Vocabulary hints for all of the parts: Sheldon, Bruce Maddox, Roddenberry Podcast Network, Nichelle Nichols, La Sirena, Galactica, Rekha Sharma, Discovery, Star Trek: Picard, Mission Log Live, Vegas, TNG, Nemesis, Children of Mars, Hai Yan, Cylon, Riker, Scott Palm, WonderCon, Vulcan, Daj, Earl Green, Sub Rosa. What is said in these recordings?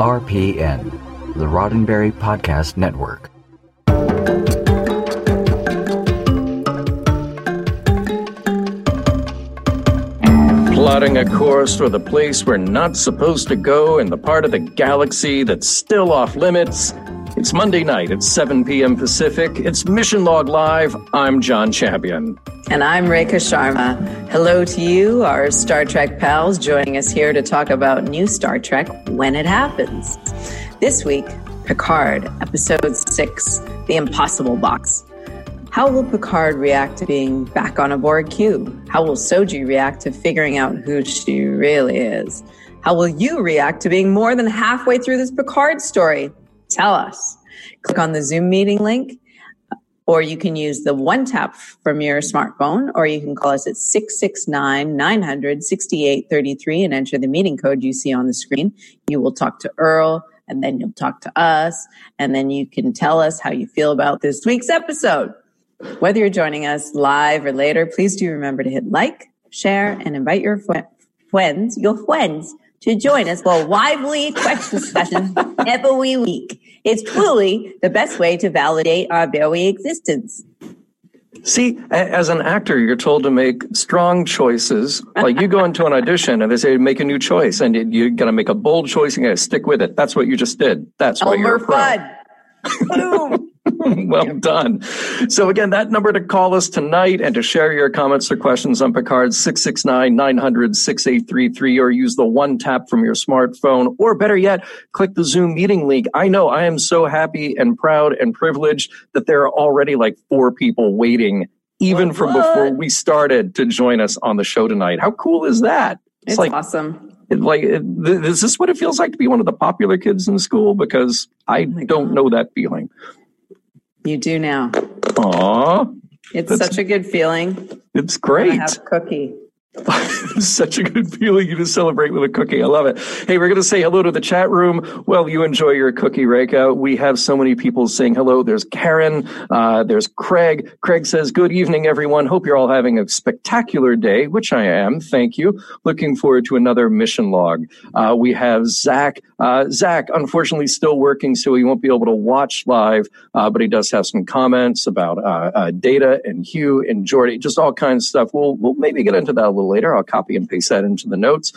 RPN, the Roddenberry Podcast Network. Plotting a course for the place we're not supposed to go and the part of the galaxy that's still off limits. It's Monday night at 7 p.m. Pacific. It's Mission Log Live. I'm John Champion. And I'm Rekha Sharma. Hello to you, our Star Trek pals, joining us here to talk about new Star Trek when it happens. This week, Picard, Episode 6, The Impossible Box. How will Picard react to being back on a Borg cube? How will Soji react to figuring out who she really is? How will you react to being more than halfway through this Picard story? Tell us. Click on the Zoom meeting link, or you can use the one tap from your smartphone, or you can call us at 669-900-6833 and enter the meeting code you see on the screen. You will talk to Earl, and then you'll talk to us, and then you can tell us how you feel about this week's episode. Whether you're joining us live or later, please do remember to hit like, share, and invite your friends to join us for a lively question discussion every week. It's truly the best way to validate our very existence. See, as an actor, you're told to make strong choices. Like you go into an audition and they say, make a new choice. And you got to make a bold choice. You got to stick with it. That's what you just did. That's why you're a pro. Well done. So again, that number to call us tonight and to share your comments or questions on Picard, 669-900-6833, or use the one tap from your smartphone, or better yet, click the Zoom meeting link. I know I am so happy and proud and privileged that there are already like 4 people waiting, even from before we started, to join us on the show tonight. How cool is that? It's like, awesome. Like, is this what it feels like to be one of the popular kids in school? Because I don't know that feeling. You do now. Aww. It's such a good feeling. It's great. I have a cookie. Such a good feeling. You just celebrate with a cookie. I love it. Hey, we're going to say hello to the chat room. Well, you enjoy your cookie, Rekha. We have so many people saying hello. There's Karen. There's Craig. Craig says, good evening, everyone. Hope you're all having a spectacular day, which I am. Thank you. Looking forward to another mission log. We have Zach. Zach, unfortunately, still working, so he won't be able to watch live, but he does have some comments about Data and Hugh and Jurati, just all kinds of stuff. We'll maybe get into that a little later. I'll copy and paste that into the notes.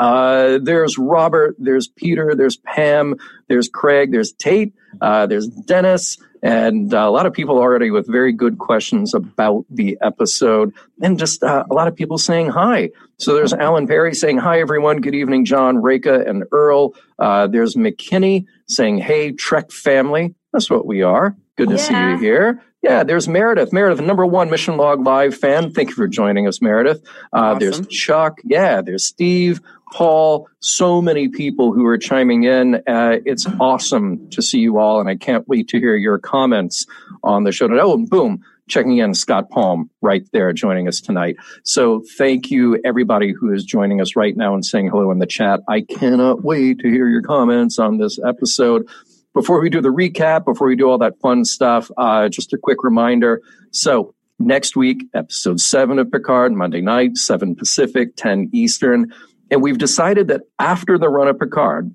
There's Robert, there's Peter, there's Pam, there's Craig, there's Tate, there's Dennis, and a lot of people already with very good questions about the episode, and just a lot of people saying hi. So there's Alan Perry saying, hi, everyone. Good evening, John, Rekha, and Earl. There's McKinney saying, hey, Trek family. That's what we are. Good to see you here. Yeah, there's Meredith. Meredith, number one Mission Log Live fan. Thank you for joining us, Meredith. Awesome. There's Chuck. Yeah, there's Steve, Paul, so many people who are chiming in. It's awesome to see you all, and I can't wait to hear your comments on the show today. Oh, and boom, checking in, Scott Palm right there joining us tonight. So thank you, everybody who is joining us right now and saying hello in the chat. I cannot wait to hear your comments on this episode. Before we do the recap, before we do all that fun stuff, just a quick reminder. So next week, episode 7 of Picard, Monday night, 7 Pacific, 10 Eastern. And we've decided that after the run of Picard,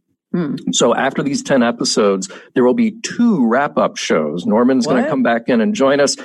so after these 10 episodes, there will be 2 wrap-up shows. Norman's going to come back in and join us.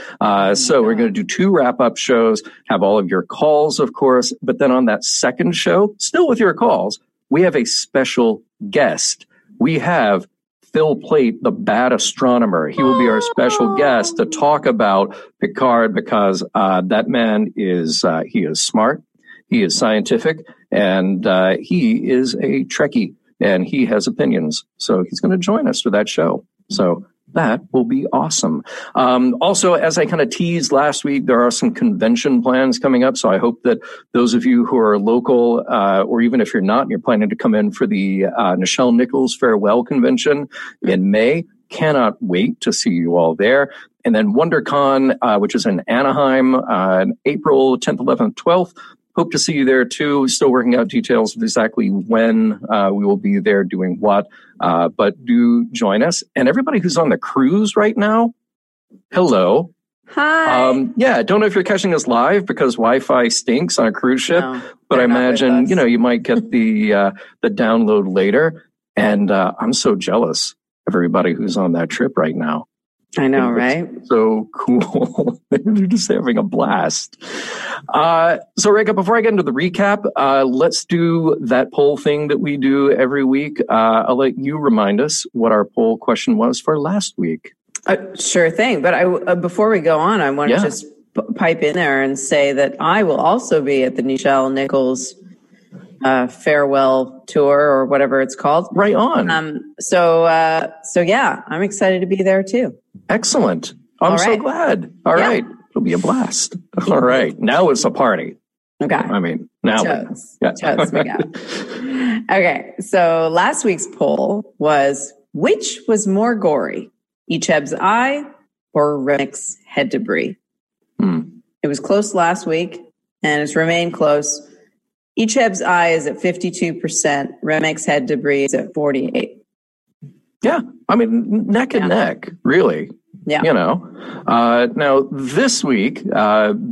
So we're going to do 2 wrap-up shows, have all of your calls, of course. But then on that second show, still with your calls, we have a special guest. We have Phil Plait, the bad astronomer. He will be our special guest to talk about Picard, because that man is, he is smart, he is scientific, and he is a Trekkie, and he has opinions. So he's going to join us for that show. So that will be awesome. Also, as I kind of teased last week, there are some convention plans coming up. So I hope that those of you who are local, or even if you're not and you're planning to come in for the Nichelle Nichols Farewell Convention in May, cannot wait to see you all there. And then WonderCon, which is in Anaheim, in April 10th, 11th, 12th. Hope to see you there, too. Still working out details of exactly when we will be there doing what. But do join us. And everybody who's on the cruise right now, hello. Hi. Yeah, I don't know if you're catching us live because Wi-Fi stinks on a cruise ship. No, but I imagine, you might get the download later. And I'm so jealous of everybody who's on that trip right now. I know, right? So cool. They're just having a blast. So, Rekha, before I get into the recap, let's do that poll thing that we do every week. I'll let you remind us what our poll question was for last week. Sure thing. But before we go on, I want to just pipe in there and say that I will also be at the Nichelle Nichols farewell tour or whatever it's called. Right on. So yeah, I'm excited to be there too. Excellent. I'm so glad. All right. It'll be a blast. All right. Now it's a party. Okay. I mean, now. Totes we got. Okay. So last week's poll was, which was more gory? Icheb's eye or Remic's head debris? It was close last week and it's remained close. Icheb's eye is at 52%. Remic's head debris is at 48%. Yeah. I mean, neck and neck, really. Yeah. You know, now this week,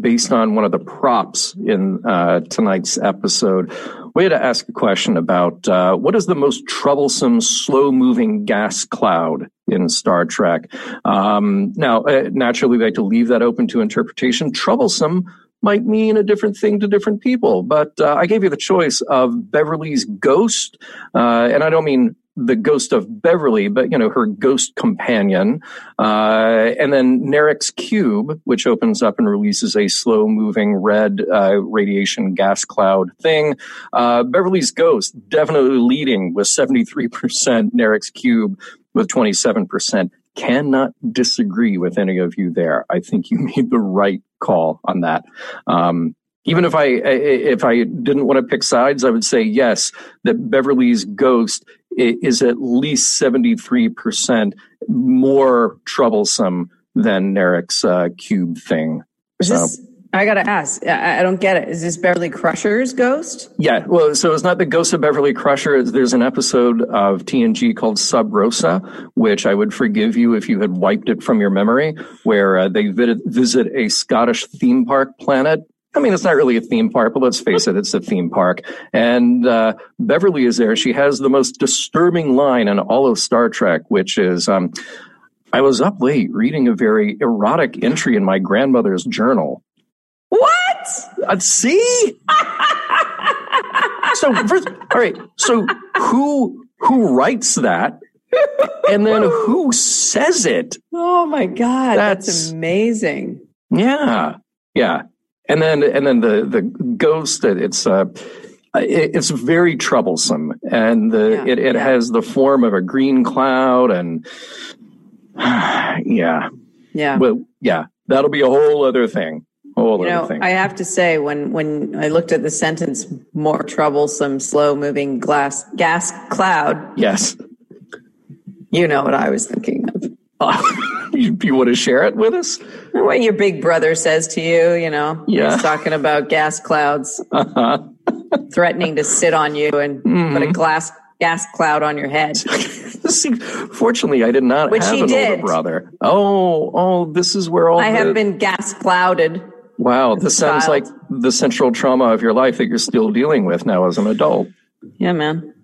based on one of the props in tonight's episode, we had to ask a question about what is the most troublesome, slow-moving gas cloud in Star Trek? Now, naturally, we like to leave that open to interpretation. Troublesome might mean a different thing to different people. But I gave you the choice of Beverly's ghost, and I don't mean the ghost of Beverly, but, you know, her ghost companion, and then Narek's cube, which opens up and releases a slow-moving red radiation gas cloud thing. Beverly's ghost definitely leading with 73%, Narek's cube with 27%. Cannot disagree with any of you there. I think you made the right call on that. Even if I didn't want to pick sides, I would say yes, that Beverly's ghost is at least 73% more troublesome than Narek's cube thing. I got to ask. I don't get it. Is this Beverly Crusher's ghost? Yeah. Well, so it's not the ghost of Beverly Crusher. There's an episode of TNG called Sub Rosa, which I would forgive you if you had wiped it from your memory, where they visit a Scottish theme park planet. I mean, it's not really a theme park, but let's face it, it's a theme park. And Beverly is there. She has the most disturbing line in all of Star Trek, which is, I was up late reading a very erotic entry in my grandmother's journal. What? See? So who writes that? And then who says it? Oh my God. That's amazing. Yeah. Yeah. And then the ghost, it's very troublesome. And it has the form of a green cloud and yeah. Yeah. Well, yeah, that'll be a whole other thing. I have to say, when I looked at the sentence, more troublesome, slow-moving gas cloud. Yes. You know what I was thinking of. You want to share it with us? What your big brother says to you, you know. Yeah. He's talking about gas clouds. Uh-huh. Threatening to sit on you and put a gas cloud on your head. See, fortunately, I did not have an older brother. Oh, this is where all I have been gas clouded. Wow, this sounds like the central trauma of your life that you're still dealing with now as an adult. Yeah, man.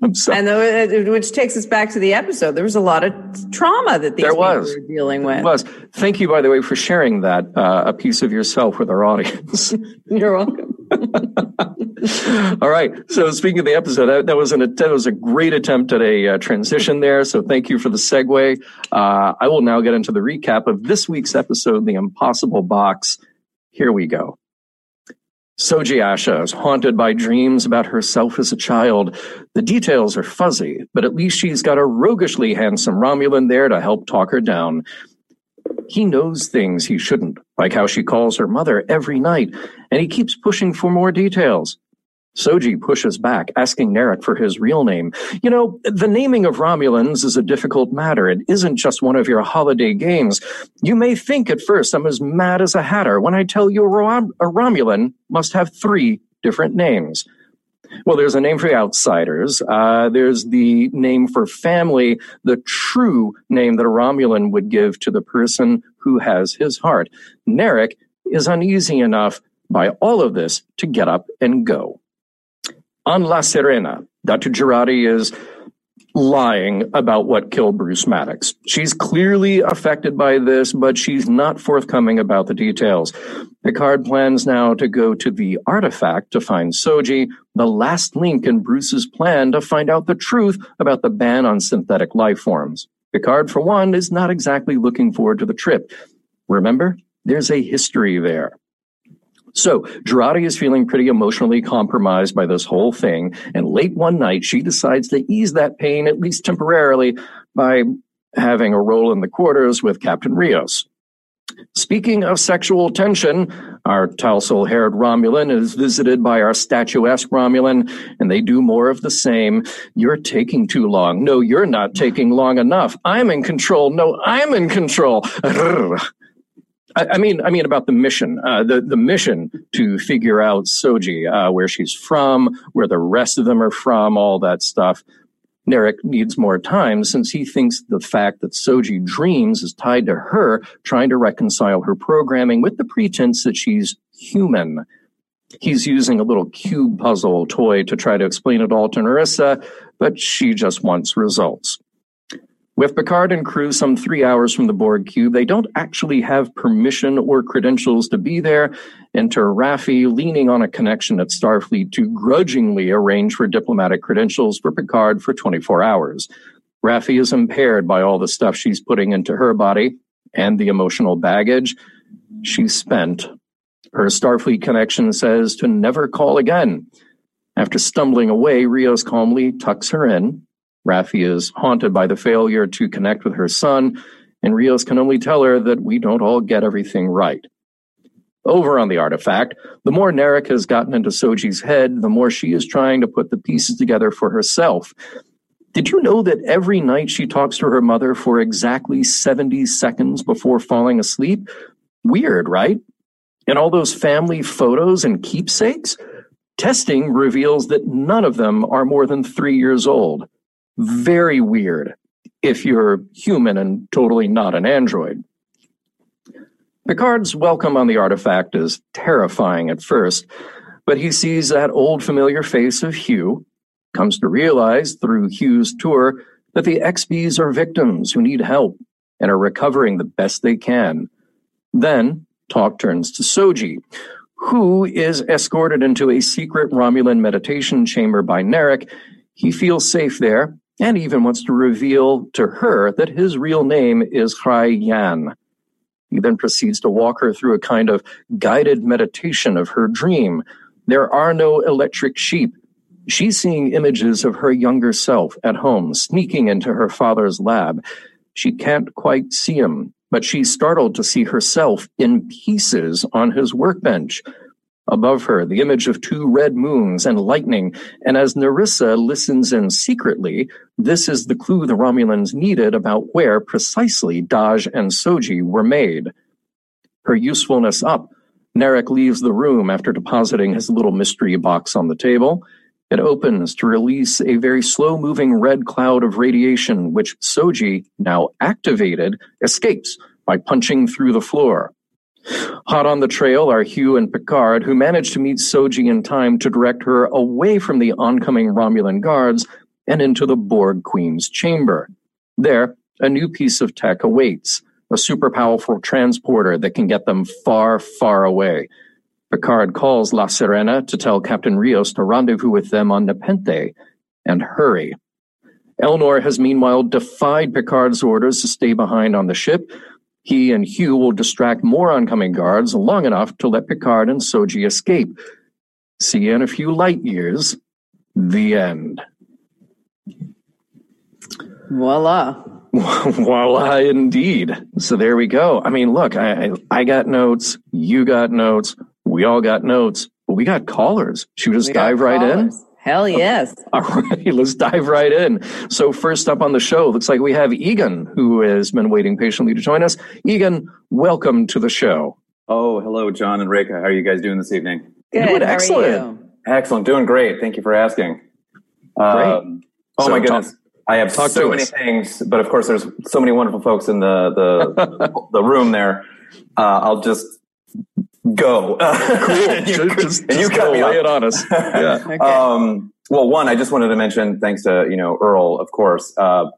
I'm sorry. And which takes us back to the episode. There was a lot of trauma that these people were dealing with. There was. Thank you, by the way, for sharing that a piece of yourself with our audience. You're welcome. All right. So speaking of the episode, that was a great attempt at a transition there. So thank you for the segue. I will now get into the recap of this week's episode, The Impossible Box. Here we go. Soji Asha is haunted by dreams about herself as a child. The details are fuzzy, but at least she's got a roguishly handsome Romulan there to help talk her down. He knows things he shouldn't, like how she calls her mother every night, and he keeps pushing for more details. Soji pushes back, asking Narek for his real name. You know, the naming of Romulans is a difficult matter. It isn't just one of your holiday games. You may think at first I'm as mad as a hatter when I tell you a Romulan must have 3 different names. Well, there's a name for outsiders. There's the name for family, the true name that a Romulan would give to the person who has his heart. Narek is uneasy enough by all of this to get up and go. On La Sirena, Dr. Jurati is lying about what killed Bruce Maddox. She's clearly affected by this, but she's not forthcoming about the details. Picard plans now to go to the artifact to find Soji, the last link in Bruce's plan to find out the truth about the ban on synthetic life forms. Picard, for one, is not exactly looking forward to the trip. Remember, there's a history there. So, Jurati is feeling pretty emotionally compromised by this whole thing, and late one night, she decides to ease that pain, at least temporarily, by having a roll in the quarters with Captain Rios. Speaking of sexual tension, our tousle-haired Romulan is visited by our statuesque Romulan, and they do more of the same. You're taking too long. No, you're not taking long enough. I'm in control. No, I'm in control. I mean about the mission, the mission to figure out Soji, where she's from, where the rest of them are from, all that stuff. Narek needs more time since he thinks the fact that Soji dreams is tied to her trying to reconcile her programming with the pretense that she's human. He's using a little cube puzzle toy to try to explain it all to Narissa, but she just wants results. With Picard and crew some 3 hours from the Borg cube, they don't actually have permission or credentials to be there, and to Raffi, leaning on a connection at Starfleet to grudgingly arrange for diplomatic credentials for Picard for 24 hours. Raffi is impaired by all the stuff she's putting into her body and the emotional baggage she's spent. Her Starfleet connection says to never call again. After stumbling away, Rios calmly tucks her in. Raffi is haunted by the failure to connect with her son, and Rios can only tell her that we don't all get everything right. Over on the artifact, the more Narek has gotten into Soji's head, the more she is trying to put the pieces together for herself. Did you know that every night she talks to her mother for exactly 70 seconds before falling asleep? Weird, right? And all those family photos and keepsakes? Testing reveals that none of them are more than 3 years old. Very weird if you're human and totally not an android. Picard's welcome on the artifact is terrifying at first, but he sees that old familiar face of Hugh, comes to realize through Hugh's tour that the XBs are victims who need help and are recovering the best they can. Then talk turns to Soji, who is escorted into a secret Romulan meditation chamber by Narek. He feels safe there, and even wants to reveal to her that his real name is Hai Yan. He then proceeds to walk her through a kind of guided meditation of her dream. There are no electric sheep. She's seeing images of her younger self at home, sneaking into her father's lab. She can't quite see him, but she's startled to see herself in pieces on his workbench. Above her, the image of two red moons and lightning, and as Narissa listens in secretly, this is the clue the Romulans needed about where precisely Daj and Soji were made. Her usefulness up, Narek leaves the room after depositing his little mystery box on the table. It opens to release a very slow-moving red cloud of radiation, which Soji, now activated, escapes by punching through the floor. Hot on the trail are Hugh and Picard, who manage to meet Soji in time to direct her away from the oncoming Romulan guards and into the Borg Queen's chamber. There, a new piece of tech awaits, a super-powerful transporter that can get them far, far away. Picard calls La Sirena to tell Captain Rios to rendezvous with them on Nepenthe and hurry. Elnor has meanwhile defied Picard's orders to stay behind on the ship. He and Hugh will distract more oncoming guards long enough to let Picard and Soji escape. See you in a few light years. The end. Voila. Voila, indeed. So there we go. I mean, look, I got notes. You got notes. We all got notes. But we got callers. Should we just dive right in? Hell yes. All right, let's dive right in. So first up on the show, looks like we have Egan, who has been waiting patiently to join us. Egan, welcome to the show. Oh, hello, John and Rekha. How are you guys doing this evening? Good. Doing excellent. How are you? Excellent. Doing great. Thank you for asking. Great. Oh, so my goodness. I have so many things, but of course, there's so many wonderful folks in the room there. I'll just... Go. Cool. And you cut me up. Lay it on us. Yeah. Okay. Well, one, I just wanted to mention, thanks to, Earl, of course, but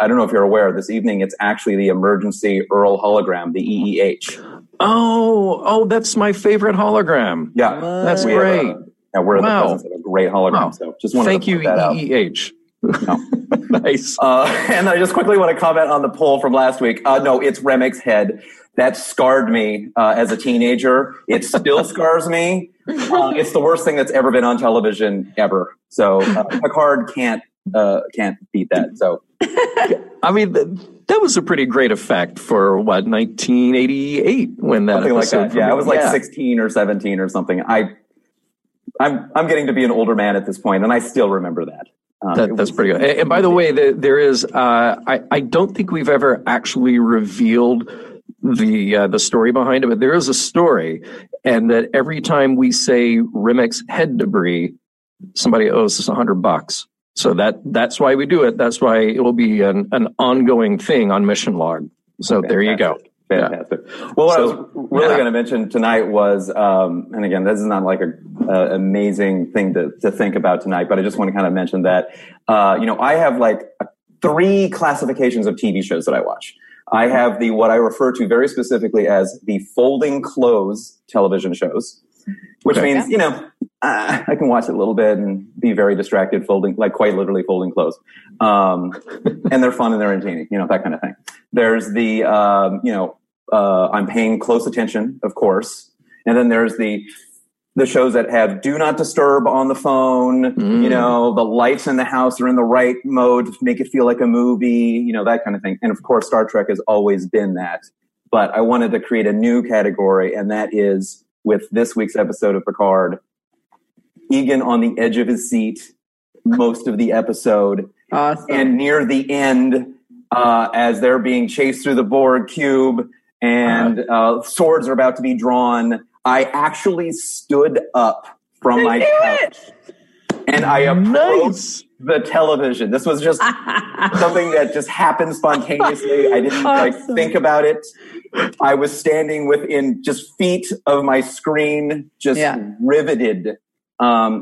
I don't know if you're aware, this evening it's actually the emergency Earl hologram, the EEH. Oh, that's my favorite hologram. Yeah. What? That's great. We're in the presence of a great hologram. Wow. So just wanted to point that out. Thank you, EEH. Nice. And I just quickly want to comment on the poll from last week. No, it's Remek's head. That scarred me as a teenager. It still scars me. It's the worst thing that's ever been on television ever. So Picard can't beat that. So I mean, that was a pretty great effect for 1988 when that something episode like that. Yeah, I was 16 or 17 or something. I'm getting to be an older man at this point, and I still remember that. That's pretty good. And by the way, there is I don't think we've ever actually revealed the story behind it, but there is a story, and that every time we say Remek's head debris, somebody owes us $100. So that's why we do it. That's why it will be an ongoing thing on Mission Log. So fantastic. There you go. Fantastic. Yeah. Well, what I was really going to mention tonight was, and again, this is not like an amazing thing to think about tonight, but I just want to kind of mention that, I have three classifications of TV shows that I watch. I have what I refer to very specifically as the folding clothes television shows, which means, I can watch it a little bit and be very distracted folding, quite literally folding clothes. And they're fun and they're entertaining, that kind of thing. There's the, I'm paying close attention, of course. And then there's the shows that have do not disturb on the phone, the lights in the house are in the right mode to make it feel like a movie, that kind of thing. And of course, Star Trek has always been that. But I wanted to create a new category, and that is, with this week's episode of Picard, Egan on the edge of his seat most of the episode. Awesome. And near the end, as they're being chased through the Borg cube and swords are about to be drawn, I actually stood up from my couch and I approached the television. This was just something that just happened spontaneously. I didn't think about it. I was standing within just feet of my screen, just riveted.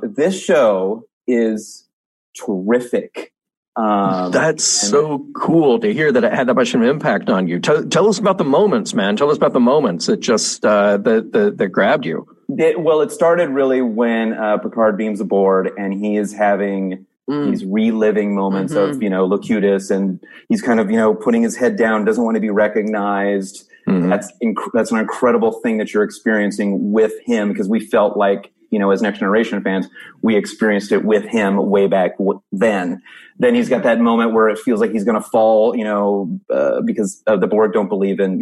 This show is terrific. That's so cool to hear that it had that much of an impact on you. Tell us about the moments, man. Tell us about the moments that just that grabbed you. It started really when Picard beams aboard and he is having these reliving moments of Locutus, and he's kind of putting his head down, doesn't want to be recognized. That's an incredible thing that you're experiencing with him, because we felt like, as Next Generation fans, we experienced it with him way back then. Then he's got that moment where it feels like he's going to fall, because the Borg don't believe in,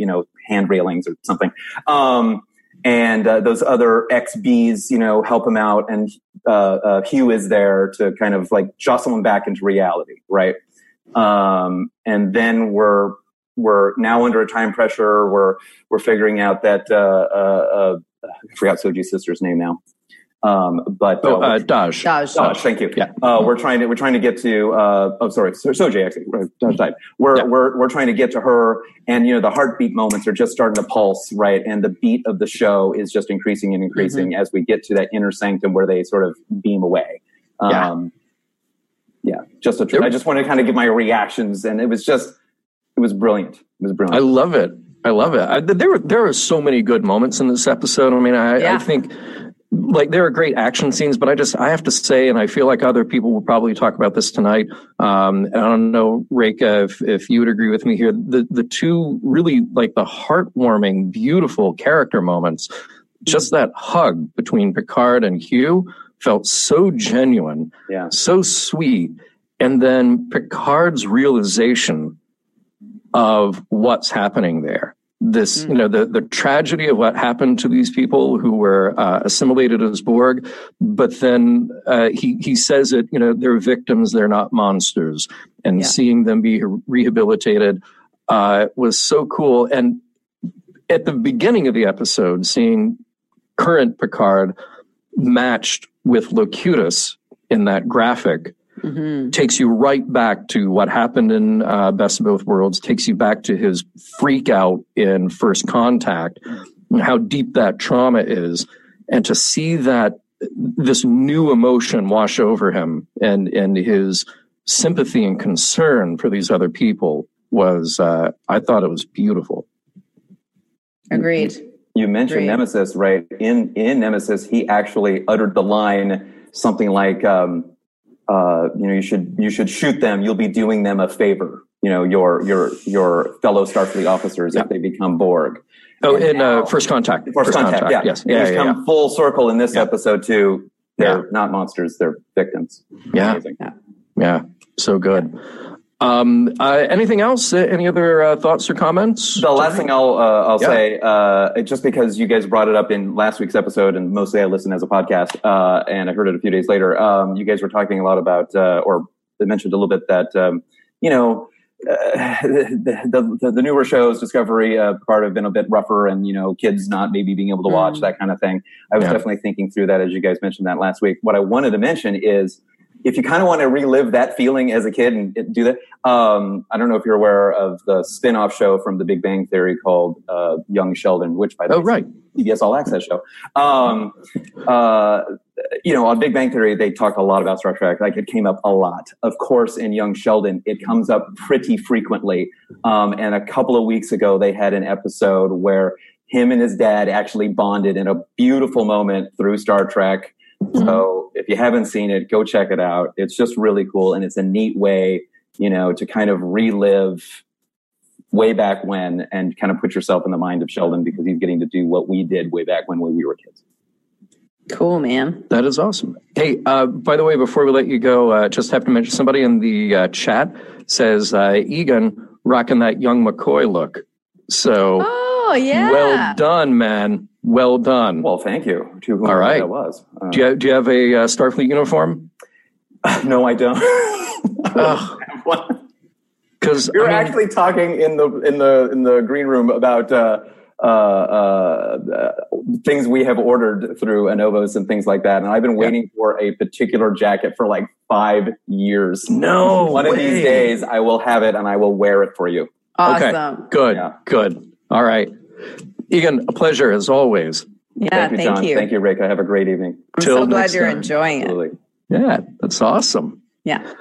hand railings or something. And those other XBs, help him out. And Hugh is there to kind of jostle him back into reality, right? And then we're now under a time pressure. We're figuring out that I forgot Soji's sister's name now. Daj. Daj. Thank you. Yeah. We're trying to get to. Oh, sorry, Soji. Actually, Daj died. We're trying to get to her, and the heartbeat moments are just starting to pulse, right? And the beat of the show is just increasing and increasing as we get to that inner sanctum where they sort of beam away. I just wanted to kind of give my reactions, and it was brilliant. I love it. There are so many good moments in this episode. I mean, I think. There are great action scenes, but I have to say, and I feel like other people will probably talk about this tonight. And I don't know, Rekha, if you would agree with me here, the two really the heartwarming, beautiful character moments, just that hug between Picard and Hugh felt so genuine, so sweet. And then Picard's realization of what's happening there. This, the tragedy of what happened to these people who were assimilated as Borg, but then he says it, they're victims, they're not monsters, and seeing them be rehabilitated was so cool. And at the beginning of the episode, seeing current Picard matched with Locutus in that graphic takes you right back to what happened in Best of Both Worlds, takes you back to his freak out in First Contact, and how deep that trauma is. And to see that this new emotion wash over him, and his sympathy and concern for these other people was, I thought it was beautiful. Agreed. You mentioned Nemesis, right? In Nemesis, he actually uttered the line something like, you should shoot them. You'll be doing them a favor. You know, your fellow Starfleet officers if they become Borg. Oh, and in now, First Contact. First Contact. Yeah. Yes. Yeah, come full circle in this episode too. They're not monsters. They're victims. Yeah. Amazing. Yeah. So good. Anything else? Any other thoughts or comments? The last thing I'll say, just because you guys brought it up in last week's episode, and mostly I listened as a podcast, and I heard it a few days later. You guys were talking a lot about, or they mentioned a little bit that, the newer shows, Discovery, Picard, have been a bit rougher, and kids not maybe being able to watch that kind of thing. I was definitely thinking through that as you guys mentioned that last week. What I wanted to mention is, if you kind of want to relive that feeling as a kid and do that, I don't know if you're aware of the spin-off show from The Big Bang Theory called Young Sheldon, which by the way is a CBS All Access show. On Big Bang Theory, they talked a lot about Star Trek. Like, it came up a lot. Of course, in Young Sheldon, it comes up pretty frequently. And a couple of weeks ago, they had an episode where him and his dad actually bonded in a beautiful moment through Star Trek. So if you haven't seen it, go check it out. It's just really cool. And it's a neat way, to kind of relive way back when and kind of put yourself in the mind of Sheldon, because he's getting to do what we did way back when we were kids. Cool, man. That is awesome. Hey, by the way, before we let you go, just have to mention somebody in the chat says, Egan rocking that young McCoy look. So well done, man. Well done. Well, thank you to whoever that was. Do you have a Starfleet uniform? No, I don't. Because you're actually talking in the green room about things we have ordered through Anovos and things like that. And I've been waiting for a particular jacket for like 5 years. No, one of these days I will have it and I will wear it for you. Awesome. Okay. Good. All right. Egan, a pleasure as always. Yeah, thank you, John. Thank you, Rekha. Have a great evening. I'm so glad you're enjoying it. Yeah, that's awesome. Yeah.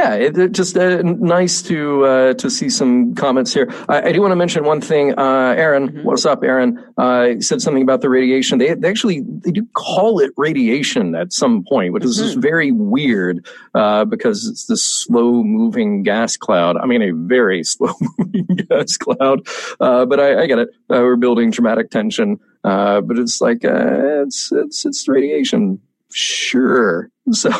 It just nice to see some comments here. I do want to mention one thing. Aaron, what's up, Aaron? Said something about the radiation. They do call it radiation at some point, which is just very weird because it's this slow-moving gas cloud. I mean, a very slow-moving gas cloud. But I get it. We're building dramatic tension. But it's like, it's radiation. Sure. So...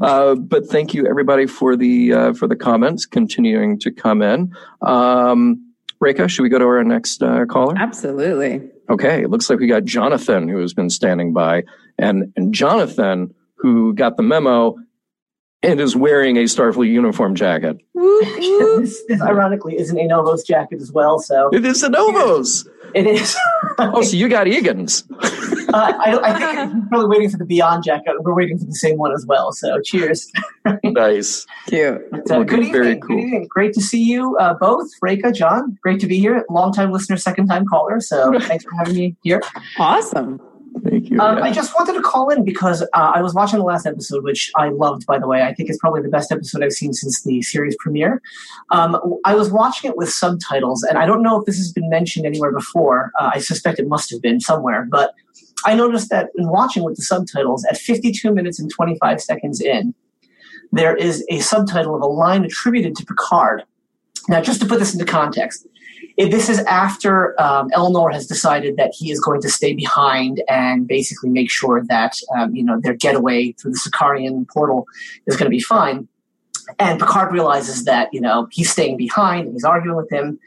but thank you everybody for the comments continuing to come in. Rekha, should we go to our next caller? Absolutely. Okay. It looks like we got Jonathan, who has been standing by, and Jonathan, who got the memo and is wearing a Starfleet uniform jacket. This ironically is an Anovos jacket as well. So it is Anovos. It is. Oh, so you got Egan's. I think we're probably waiting for the Beyond jacket. We're waiting for the same one as well. So cheers. Nice. Cute. Good evening. Great to see you both, Rekha, John. Great to be here. Long-time listener, second-time caller. So thanks for having me here. Awesome. Thank you. I just wanted to call in because I was watching the last episode, which I loved, by the way. I think it's probably the best episode I've seen since the series premiere. I was watching it with subtitles, and I don't know if this has been mentioned anywhere before. I suspect it must have been somewhere, but I noticed that in watching with the subtitles, at 52 minutes and 25 seconds in, there is a subtitle of a line attributed to Picard. Now, just to put this into context, this is after Elnor has decided that he is going to stay behind and basically make sure that their getaway through the Sicarian portal is going to be fine. And Picard realizes that he's staying behind, and he's arguing with him.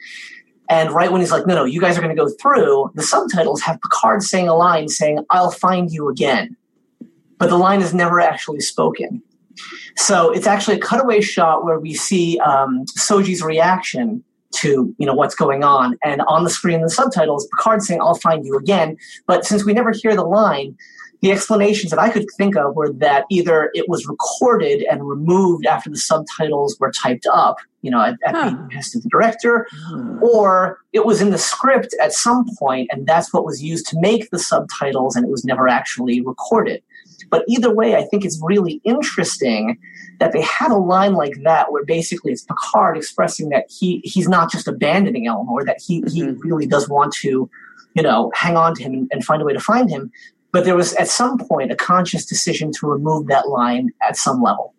And right when he's like, no, you guys are going to go through, the subtitles have Picard saying a line saying, I'll find you again. But the line is never actually spoken. So it's actually a cutaway shot where we see Soji's reaction to what's going on, and on the screen in the subtitles Picard saying I'll find you again, but since we never hear the line, The explanations that I could think of were that either it was recorded and removed after the subtitles were typed up, you know, at the behest of the director, or it was in the script at some point, and that's what was used to make the subtitles, and it was never actually recorded. But either way, I think it's really interesting that they had a line like that where basically it's Picard expressing that he's not just abandoning Elnor, that he really does want to, you know, hang on to him and find a way to find him. But there was at some point a conscious decision to remove that line at some level.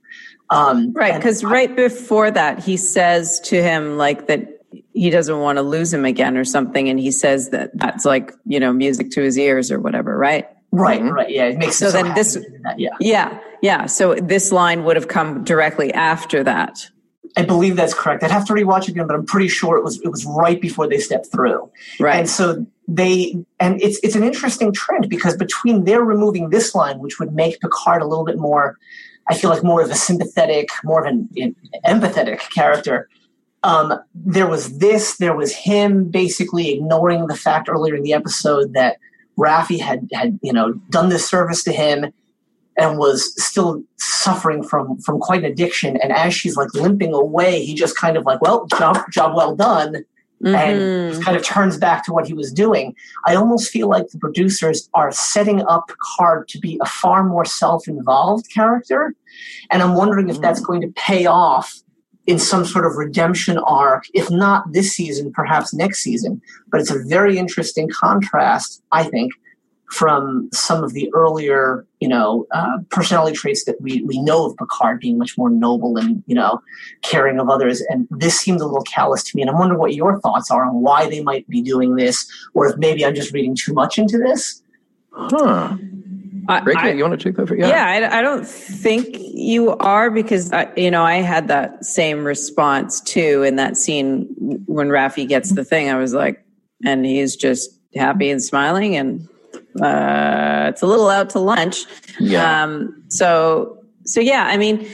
Right, because right before that, he says to him like that he doesn't want to lose him again or something. And he says that that's like, you know, music to his ears or whatever, right? Right, right. Yeah, it makes sense. So then this, yeah. So this line would have come directly after that. I believe that's correct. I'd have to rewatch it again, but I'm pretty sure it was right before they stepped through. Right. And so it's an interesting trend because between their removing this line, which would make Picard a little bit more, I feel like more of a sympathetic, more of an empathetic character. There was him basically ignoring the fact earlier in the episode that Raffi had you know, done this service to him and was still suffering from quite an addiction. And as she's like limping away, he just kind of like, well, job well done. Mm-hmm. And kind of turns back to what he was doing. I almost feel like the producers are setting up Picard to be a far more self-involved character. And I'm wondering if that's going to pay off in some sort of redemption arc, if not this season, perhaps next season. But it's a very interesting contrast, I think, from some of the earlier, you know, personality traits that we know of Picard being much more noble and, you know, caring of others. And this seems a little callous to me. And I'm wondering what your thoughts are on why they might be doing this, or if maybe I'm just reading too much into this. Huh. Rekha, you want to take that? I don't think you are, because, I had that same response too in that scene when Raffi gets the thing. I was like, and he's just happy and smiling and it's a little out to lunch. Yeah. I mean,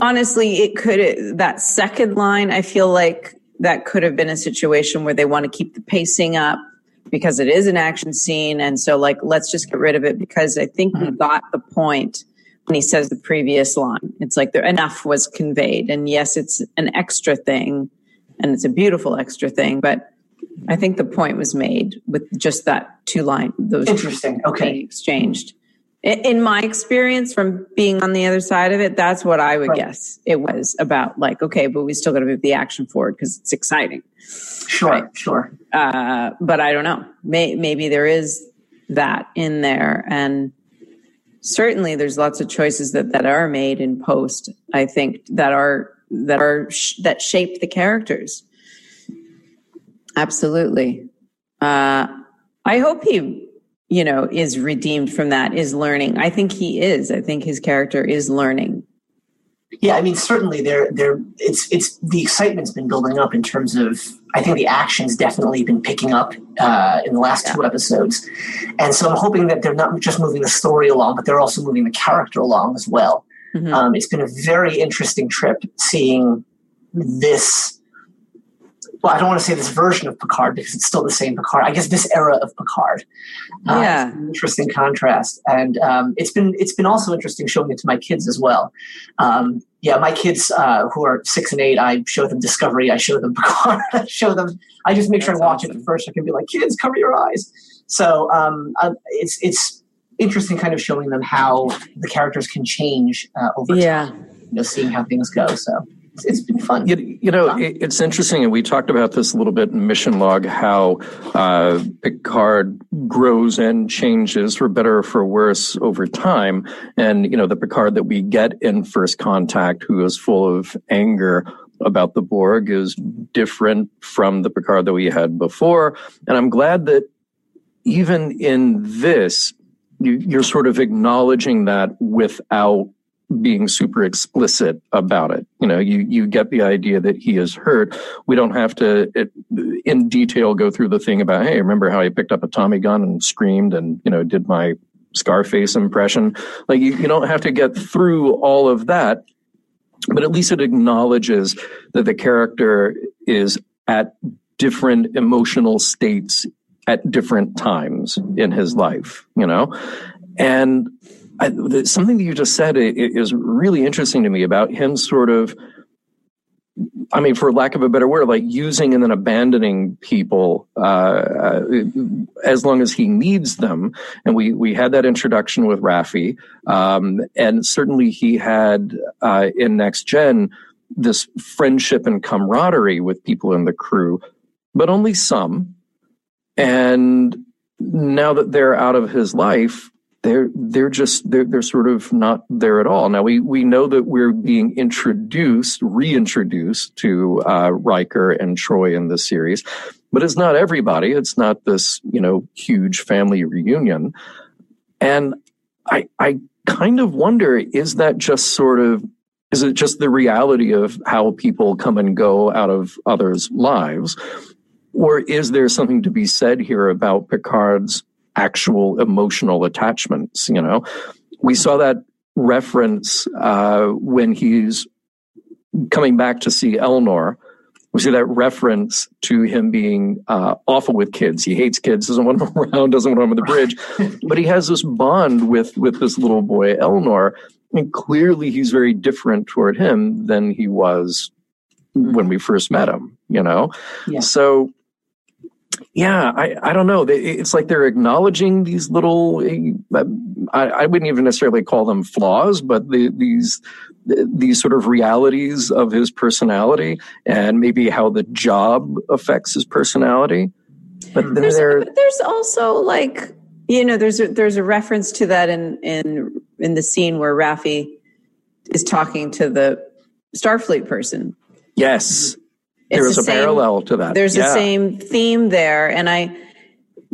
honestly, that second line, I feel like that could have been a situation where they want to keep the pacing up because it is an action scene. And so like, let's just get rid of it because I think we got the point when he says the previous line. It's like enough was conveyed. And yes, it's an extra thing and it's a beautiful extra thing, but I think the point was made with just that two line. Those interesting. Okay. Being exchanged. In my experience from being on the other side of it, that's what I would guess it was about. Like, okay, but we still got to move the action forward because it's exciting. Sure. Right? Sure. But I don't know. Maybe there is that in there. And certainly there's lots of choices that are made in post, I think, that shape the characters. Absolutely. I hope he, you know, is redeemed from that, is learning. I think he is. I think his character is learning. Yeah, I mean, certainly it's the excitement's been building up in terms of, I think the action's definitely been picking up in the last two episodes. And so I'm hoping that they're not just moving the story along, but they're also moving the character along as well. Mm-hmm. It's been a very interesting trip seeing this. Well, I don't want to say this version of Picard because it's still the same Picard. I guess this era of Picard. Yeah. Interesting contrast. And it's been also interesting showing it to my kids as well. My kids who are 6 and 8, I show them Discovery. I show them Picard. I show them. I just make sure I watch it first. I can be like, kids, cover your eyes. So it's interesting kind of showing them how the characters can change over time. You know, seeing how things go. So. It's been fun. It's interesting, and we talked about this a little bit in Mission Log, how Picard grows and changes for better or for worse over time. And, you know, the Picard that we get in First Contact, who is full of anger about the Borg, is different from the Picard that we had before. And I'm glad that even in this, you're sort of acknowledging that without being super explicit about it. You know, you get the idea that he is hurt. We don't have to in detail go through the thing about, hey, remember how I picked up a Tommy gun and screamed and, you know, did my Scarface impression. Like you don't have to get through all of that, but at least it acknowledges that the character is at different emotional states at different times in his life, you know? And something that you just said is really interesting to me about him sort of, I mean, for lack of a better word, like using and then abandoning people as long as he needs them. And we had that introduction with Raffi. And certainly he had in Next Gen this friendship and camaraderie with people in the crew, but only some. And now that they're out of his life, they're sort of not there at all. Now we know that we're being reintroduced to Riker and Troy in this series, but it's not everybody. It's not this, huge family reunion. And I kind of wonder, is it just the reality of how people come and go out of others' lives? Or is there something to be said here about Picard's actual emotional attachments? We saw that reference when he's coming back to see Elnor. We see that reference to him being awful with kids. He hates kids, doesn't want them around, doesn't want them on the bridge. But he has this bond with this little boy, Elnor. And clearly he's very different toward him than he was when we first met him, Yeah. So... yeah, I don't know. It's like they're acknowledging these little, I wouldn't even necessarily call them flaws, but these sort of realities of his personality and maybe how the job affects his personality. But there's also like, there's a reference to that in the scene where Raffi is talking to the Starfleet person. Yes. There's a parallel to that. There's the same theme there. And I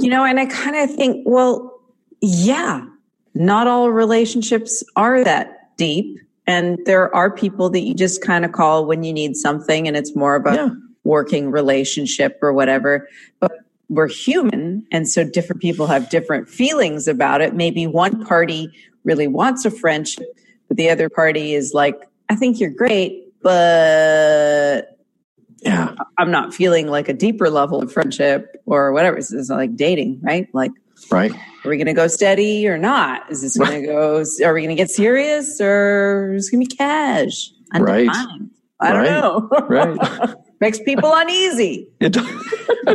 kind of think, well, yeah, not all relationships are that deep. And there are people that you just kind of call when you need something and it's more of a working relationship or whatever. But we're human. And so different people have different feelings about it. Maybe one party really wants a friendship, but the other party is like, I think you're great, but... yeah, I'm not feeling like a deeper level of friendship or whatever. It's like dating, right? Like, right. Are we going to go steady or not? Is this going to go? Are we going to get serious or is it going to be cash? Undefined. Right. I don't know. Right. Makes people uneasy. I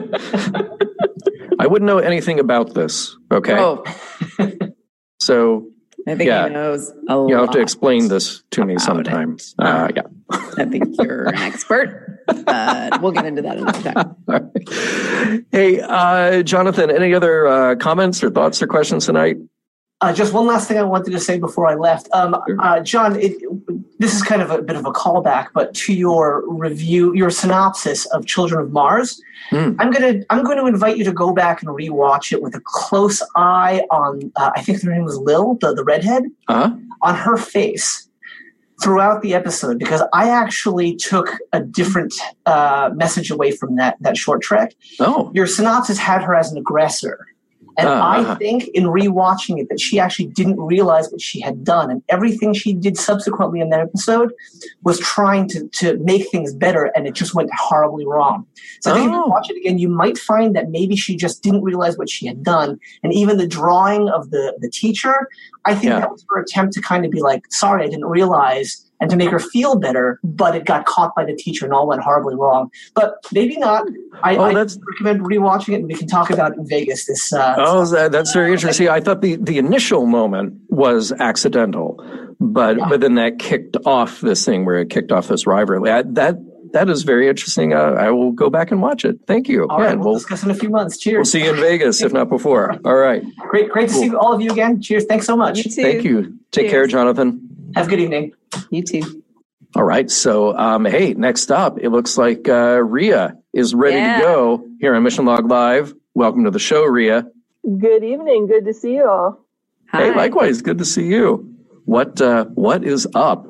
wouldn't know anything about this. Okay. Oh. So I think he knows a lot. You'll have to explain this to me sometime. I think you're an expert. We'll get into that another time. All right. Hey, Jonathan, any other comments or thoughts or questions tonight? Just one last thing I wanted to say before I left. John, this is kind of a bit of a callback, but to your review, your synopsis of Children of Mars, I'm going to invite you to go back and rewatch it with a close eye on, I think her name was Lil, the redhead, on her face throughout the episode, because I actually took a different message away from that short trek. Oh. Your synopsis had her as an aggressor. And I think in rewatching it that she actually didn't realize what she had done, and everything she did subsequently in that episode was trying to make things better, and it just went horribly wrong. So I think if you watch it again, you might find that maybe she just didn't realize what she had done. And even the drawing of the teacher, I think that was her attempt to kind of be like, sorry, I didn't realize, and to make her feel better, but it got caught by the teacher and all went horribly wrong. But maybe not. I recommend rewatching it, and we can talk about it in Vegas. This. That's very interesting. I thought the initial moment was accidental, but then that kicked off this thing where it kicked off this rivalry. That is very interesting. I will go back and watch it. Thank you. All right, we'll discuss in a few months. Cheers. We'll see you in Vegas, if not before. All right. Great to see all of you again. Cheers. Thanks so much. You too. Thank you. Take care, Jonathan. Have a good evening. You too. All right. So, hey, next up, it looks like Rhea is ready to go here on Mission Log Live. Welcome to the show, Rhea. Good evening. Good to see you all. Hi. Hey, likewise. Good to see you. What is up?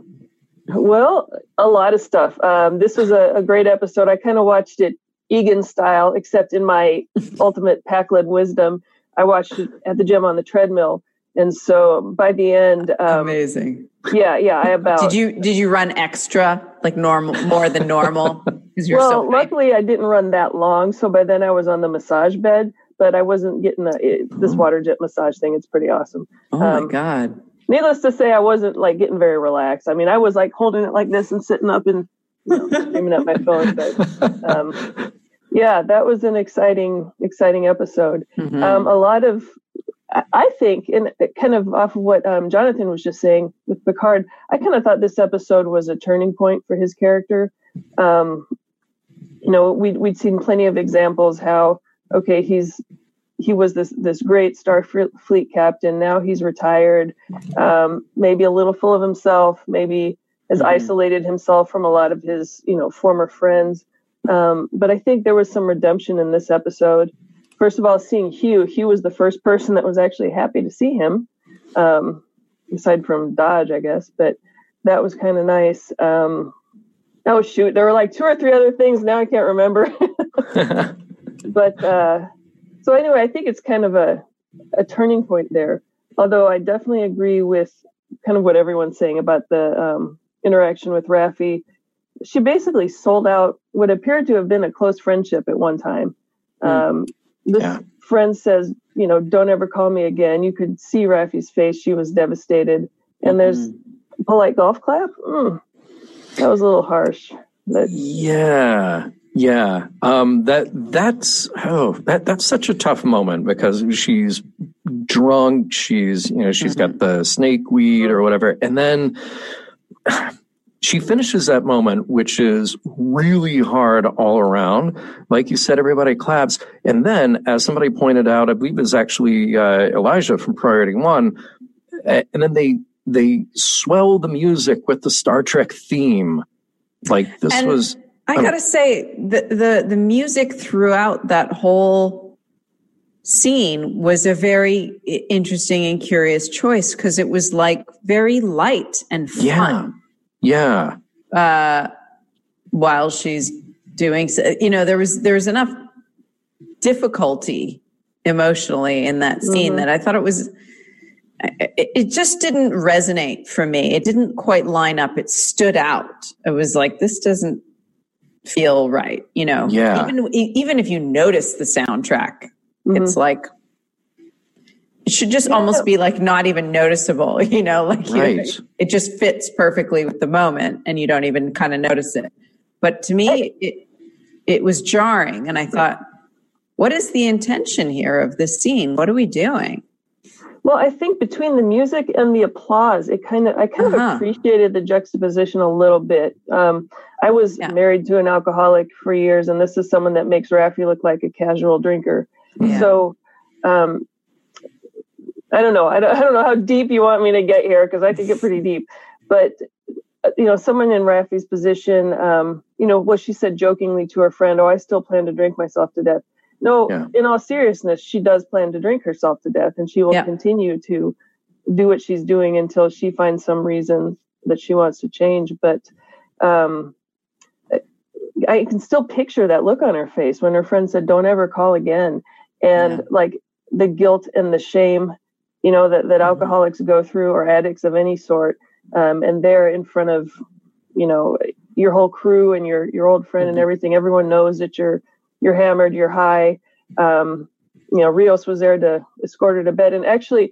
Well, a lot of stuff. This was a great episode. I kind of watched it Egan style, except in my ultimate pack-led wisdom. I watched it at the gym on the treadmill. And so by the end, amazing. Yeah. I about did you run extra like normal, more than normal? Well, luckily I didn't run that long, so by then I was on the massage bed. but I wasn't getting this water jet massage thing. It's pretty awesome. Oh my God. Needless to say, I wasn't like getting very relaxed. I mean, I was like holding it like this and sitting up and aiming at my phone. But yeah, that was an exciting episode. Mm-hmm. A lot of, I think, and kind of off of what Jonathan was just saying with Picard, I kind of thought this episode was a turning point for his character. You know, we'd seen plenty of examples how, okay, he was this great Starfleet captain. Now he's retired, maybe a little full of himself, maybe has isolated himself from a lot of his, former friends. But I think there was some redemption in this episode. First of all, seeing Hugh. Hugh was the first person that was actually happy to see him, aside from Daj, I guess. But that was kind of nice. Oh, shoot. There were like 2 or 3 other things. Now I can't remember. But so anyway, I think it's kind of a turning point there. Although I definitely agree with kind of what everyone's saying about the interaction with Raffi. She basically sold out what appeared to have been a close friendship at one time. This friend says, don't ever call me again. You could see Raffi's face. She was devastated. And there's a polite golf clap. That was a little harsh. But. Yeah. Yeah. That's such a tough moment because she's drunk. She's, she's got the snake weed or whatever. And then she finishes that moment, which is really hard all around. Like you said, everybody claps. And then, as somebody pointed out, I believe it's actually Elijah from Priority One, and then they swell the music with the Star Trek theme. Like this and was... I gotta say, the music throughout that whole scene was a very interesting and curious choice because it was like very light and fun. Yeah. Yeah. While she's doing, there was enough difficulty emotionally in that scene that I thought it just didn't resonate for me. It didn't quite line up. It stood out. It was like, this doesn't feel right. Yeah. Even if you notice the soundtrack, it's like, it should just almost be like not even noticeable, it just fits perfectly with the moment and you don't even kind of notice it. But to me, it was jarring. And I thought, what is the intention here of this scene? What are we doing? Well, I think between the music and the applause, I kind of appreciated the juxtaposition a little bit. I was married to an alcoholic for years, and this is someone that makes Raffi look like a casual drinker. Yeah. So, I don't know. I don't know how deep you want me to get here because I could get pretty deep. But, someone in Raffi's position, what she said jokingly to her friend, oh, I still plan to drink myself to death. No, in all seriousness, she does plan to drink herself to death, and she will continue to do what she's doing until she finds some reason that she wants to change. But I can still picture that look on her face when her friend said, don't ever call again. And the guilt and the shame that alcoholics go through or addicts of any sort, and they're in front of your whole crew and your old friend and everything. Everyone knows that you're hammered, you're high. Rios was there to escort her to bed, and actually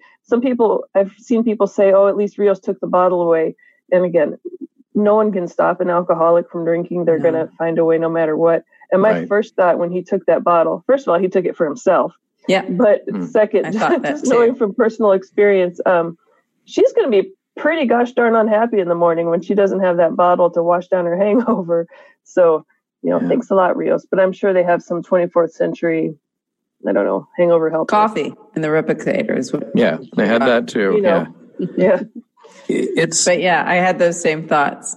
I've seen people say, oh, at least Rios took the bottle away. And again, no one can stop an alcoholic from drinking. They're gonna find a way no matter what. And my first thought when he took that bottle, first of all, he took it for himself. Yeah. But second, just knowing from personal experience, she's going to be pretty gosh darn unhappy in the morning when she doesn't have that bottle to wash down her hangover. So, thanks a lot, Rios. But I'm sure they have some 24th century, I don't know, hangover help. Coffee in the Replicator is what. Yeah, they had that too. Yeah. But yeah, I had those same thoughts.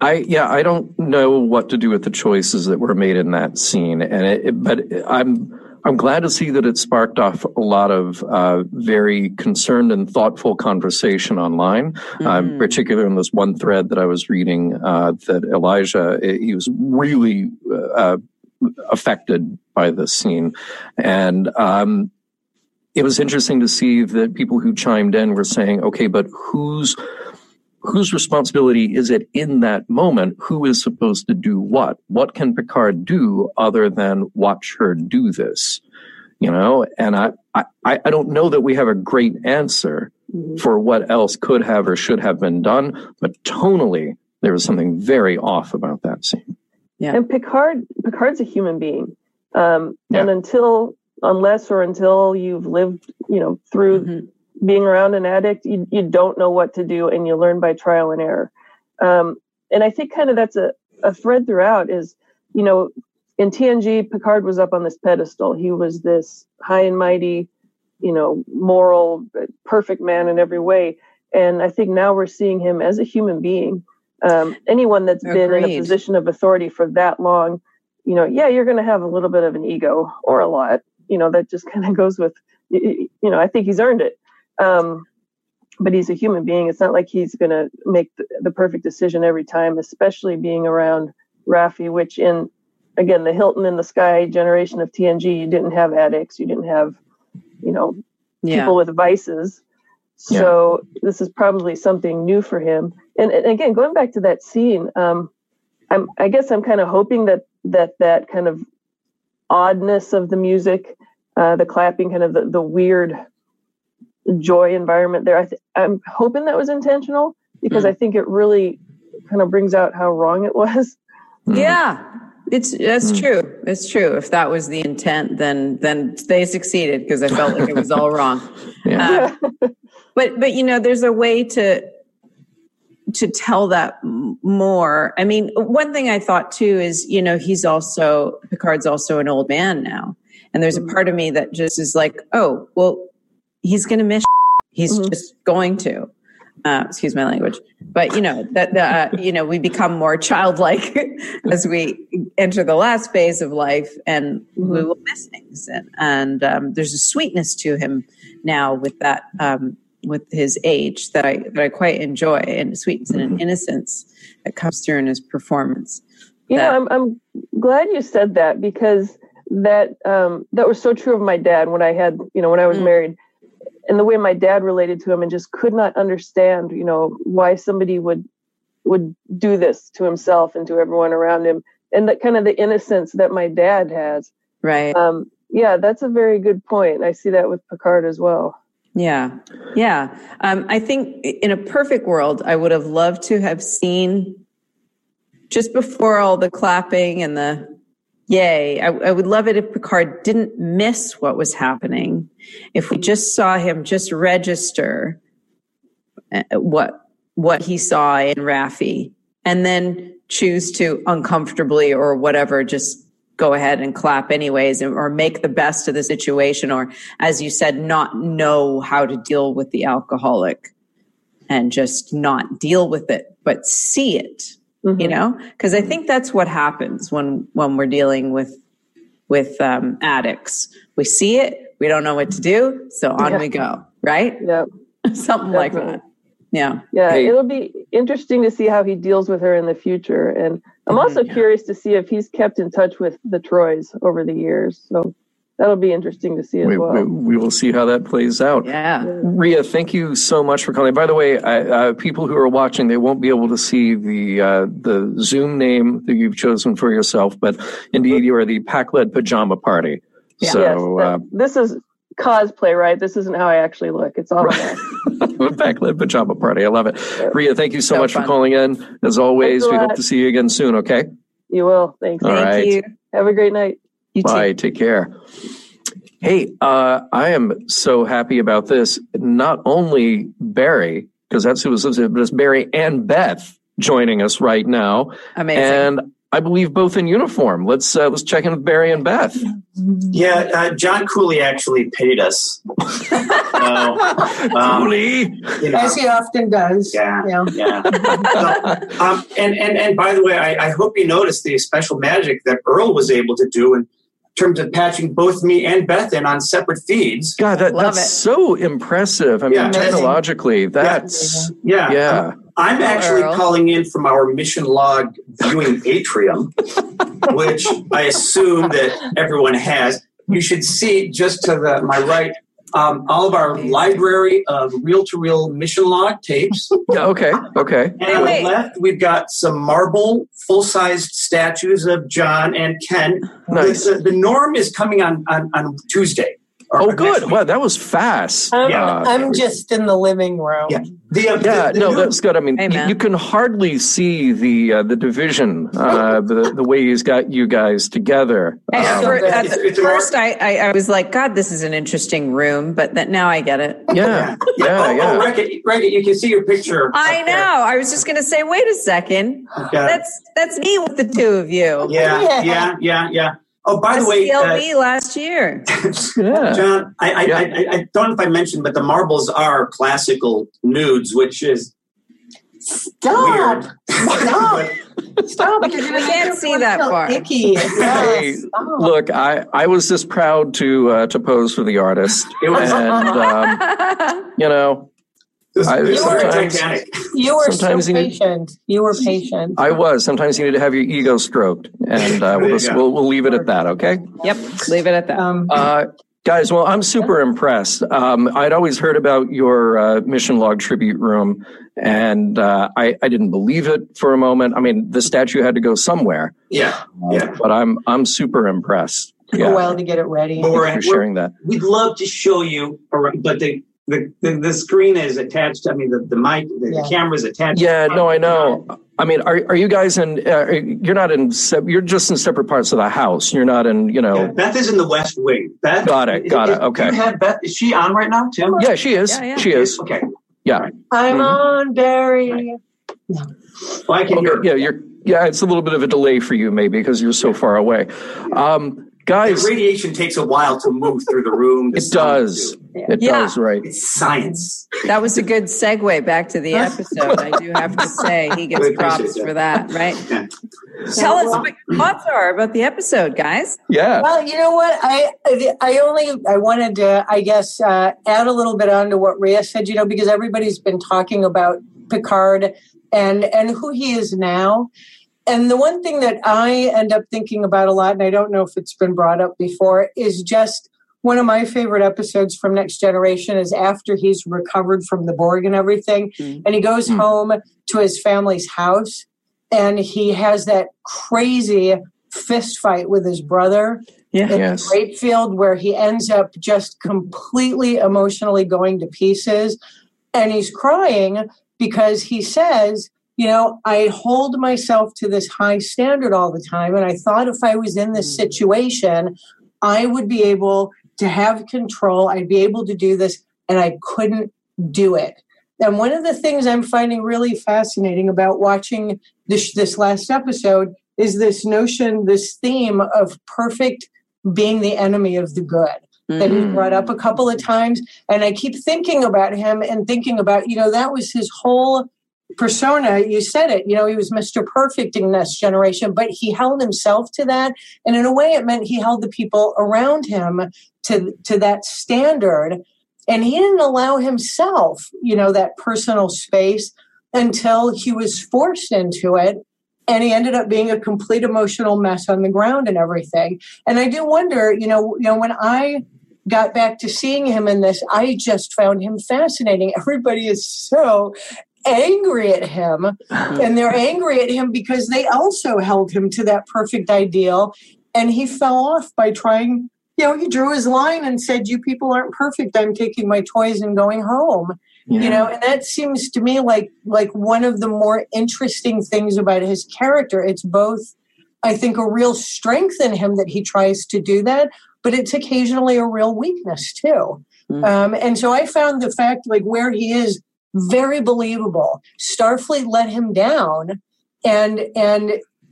I don't know what to do with the choices that were made in that scene, and I'm glad to see that it sparked off a lot of very concerned and thoughtful conversation online, particularly in this one thread that I was reading that Elijah, he was really affected by this scene. And it was interesting to see that people who chimed in were saying, okay, but whose responsibility is it in that moment? Who is supposed to do what? What can Picard do other than watch her do this? you know? And I don't know that we have a great answer for what else could have or should have been done, but tonally, there was something very off about that scene. Yeah. And Picard's a human being. And unless you've lived, you know, through being around an addict, you don't know what to do, and you learn by trial and error. And I think kind of that's a thread throughout is, you know, in TNG, Picard was up on this pedestal. He was this high and mighty, you know, moral, perfect man in every way. And I think now we're seeing him as a human being. Anyone that's been in a position of authority for that long, you know, you're going to have a little bit of an ego, or a lot, you know, that just kind of goes with, you know, I think he's earned it. But he's a human being. It's not like he's going to make the perfect decision every time, especially being around Raffi, which in, again, the Hilton in the Sky generation of TNG, you didn't have addicts, you didn't have, you know, people with vices. So this is probably something new for him. And again, going back to that scene, I guess I'm kind of hoping that kind of oddness of the music, the clapping, kind of the weird joy environment there. I'm hoping that was intentional, because I think it really kind of brings out how wrong it was. Yeah, that's true. It's true. If that was the intent, then they succeeded, because I felt like it was all wrong. But you know, there's a way to tell that more. I mean, one thing I thought too is, you know, Picard's also an old man now. And there's a part of me that just is like, oh, well, he's going to miss. He's just going to, excuse my language, but you know, that you know, we become more childlike as we enter the last phase of life, and we will miss things. And there's a sweetness to him now with that, with his age, that I quite enjoy, and sweetness and an innocence that comes through in his performance. I'm glad you said that, because that was so true of my dad when I was married, and the way my dad related to him, and just could not understand, you know, why somebody would do this to himself and to everyone around him, and that kind of the innocence that my dad has. Right. That's a very good point. I see that with Picard as well. Yeah. Yeah. I think in a perfect world, I would have loved to have seen, just before all the clapping and the yay, I would love it if Picard didn't miss what was happening. If we just saw him just register what he saw in Raffi, and then choose to uncomfortably or whatever, just go ahead and clap anyways, or make the best of the situation, or, as you said, not know how to deal with the alcoholic and just not deal with it, but see it, you know? Because I think that's what happens when we're dealing with addicts. We see it, we don't know what to do, so on we go, right? Yep. Something like that. Yeah. Yeah. Hey. It'll be interesting to see how he deals with her in the future. And I'm also curious to see if he's kept in touch with the Troys over the years. So that'll be interesting to see as well. We will see how that plays out. Yeah. Rhea, thank you so much for calling. By the way, people who are watching, they won't be able to see the Zoom name that you've chosen for yourself, but indeed you are the Pac-Led Pajama Party. Yeah. So yes, this is cosplay, right? This isn't how I actually look. It's all that. Backlit Pajama Party. I love it. Rhea, thank you so much for calling in. As always, we hope to see you again soon, okay? You will. Thanks. All right. Thank you. Have a great night. You Bye. Too. Take care. Hey, I am so happy about this. Not only Barry, because that's who was listening, but it's Barry and Beth joining us right now. Amazing. And I believe both in uniform. Let's check in with Barry and Beth. Yeah, John Cooley actually paid us. Cooley, you know, as he often does. Yeah. So, and by the way, I hope you noticed the special magic that Earl was able to do in terms of patching both me and Beth in on separate feeds. God, that's so impressive. I mean, technologically, that's I'm actually calling in from our Mission Log viewing atrium, which I assume that everyone has. You should see just to my right all of our library of reel-to-reel Mission Log tapes. Okay. And on the left, we've got some marble full-sized statues of John and Ken. Nice. The Norm is coming on Tuesday. Oh, good. Wow, that was fast. I'm just in the living room. Yeah, the that's good. I mean, you can hardly see the division, the way he's got you guys together. At first, I was like, God, this is an interesting room, but now I get it. Yeah. Rekha, you can see your picture. I know. I was just going to say, wait a second. That's me with the two of you. Yeah. Oh, by the way, CLB last year. John, I don't know if I mentioned, but the marbles are classical nudes, which is weird. Stop! Because you can't see that far. Hey, look, I was just proud to pose for the artist. It was, You were patient. I was. Sometimes you need to have your ego stroked, and we'll leave it at that. Okay. Yep. Leave it at that. Guys, well, I'm super impressed. I'd always heard about your Mission Log tribute room, and I didn't believe it for a moment. I mean, the statue had to go somewhere. Yeah. But I'm super impressed. Yeah. A while to get it ready. Thanks for sharing that. We'd love to show you, but the screen is attached. I mean, the mic, the camera's attached. Yeah, no, I know. I mean, are you guys in? You're not in. You're just in separate parts of the house. You're not in. Beth is in the West Wing. Beth, got it. Okay. You had Beth. Is she on right now, Tim? Yeah, she is. Yeah. She is. Okay. Yeah. Right. I'm on, Barry. Right. No. Well, I can hear. Yeah, it's a little bit of a delay for you, maybe, because you're so far away. Guys, the radiation takes a while to move through the room. It does. It does, right? It's science. That was a good segue back to the episode. I do have to say, he gets props for that, right? Yeah. Tell us what your thoughts are about the episode, guys. Yeah. Well, you know what? I wanted to, I guess, add a little bit onto what Rhea said. Because everybody's been talking about Picard and who he is now. And the one thing that I end up thinking about a lot, and I don't know if it's been brought up before, is just one of my favorite episodes from Next Generation is after he's recovered from the Borg and everything, and he goes home to his family's house, and he has that crazy fist fight with his brother in the rape field where he ends up just completely emotionally going to pieces, and he's crying because he says, I hold myself to this high standard all the time, and I thought if I was in this situation, I would be able to have control. I'd be able to do this, and I couldn't do it. And one of the things I'm finding really fascinating about watching this last episode is this notion, this theme of perfect being the enemy of the good that he brought up a couple of times. And I keep thinking about him and thinking about, that was his whole persona. You said it, he was Mr. Perfect in Next Generation, but he held himself to that. And in a way it meant he held the people around him to that standard. And he didn't allow himself, that personal space until he was forced into it. And he ended up being a complete emotional mess on the ground and everything. And I do wonder, when I got back to seeing him in this, I just found him fascinating. Everybody is so angry at him, and they're angry at him because they also held him to that perfect ideal, and he fell off by trying, he drew his line and said, you people aren't perfect, I'm taking my toys and going home. And that seems to me like one of the more interesting things about his character. It's both, I think, a real strength in him that he tries to do that, but it's occasionally a real weakness too. And so I found the fact where he is very believable. Starfleet let him down, and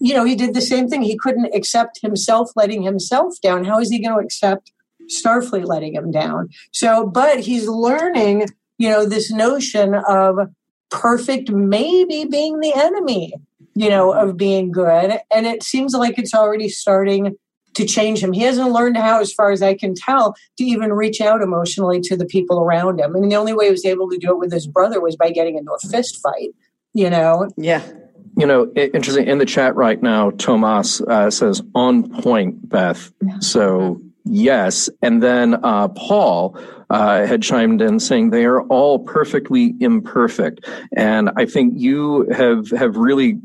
he did the same thing. He couldn't accept himself letting himself down. How is he going to accept Starfleet letting him down? So, but he's learning, this notion of perfect maybe being the enemy, of being good. And it seems like it's already starting to change him. He hasn't learned how, as far as I can tell, to even reach out emotionally to the people around him. I mean, the only way he was able to do it with his brother was by getting into a fist fight, Yeah. Interesting. In the chat right now, Tomas says, on point, Beth. So Yes. And then Paul had chimed in saying they are all perfectly imperfect. And I think you have really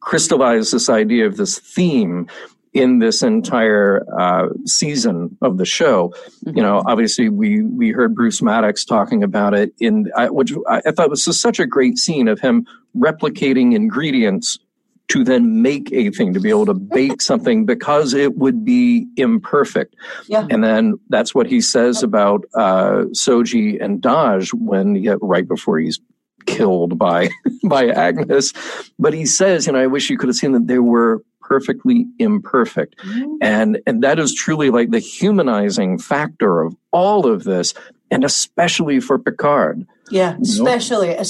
crystallized this idea of this theme in this entire season of the show. Mm-hmm. You know, obviously we heard Bruce Maddox talking about it, which I thought was such a great scene of him replicating ingredients to then make a thing, to be able to bake something because it would be imperfect. Yeah. And then that's what he says about Soji and Daj when right before he's killed by Agnes. But he says, I wish you could have seen that they were perfectly imperfect. Mm-hmm. And that is truly like the humanizing factor of all of this, and especially for Picard. Yeah, especially. I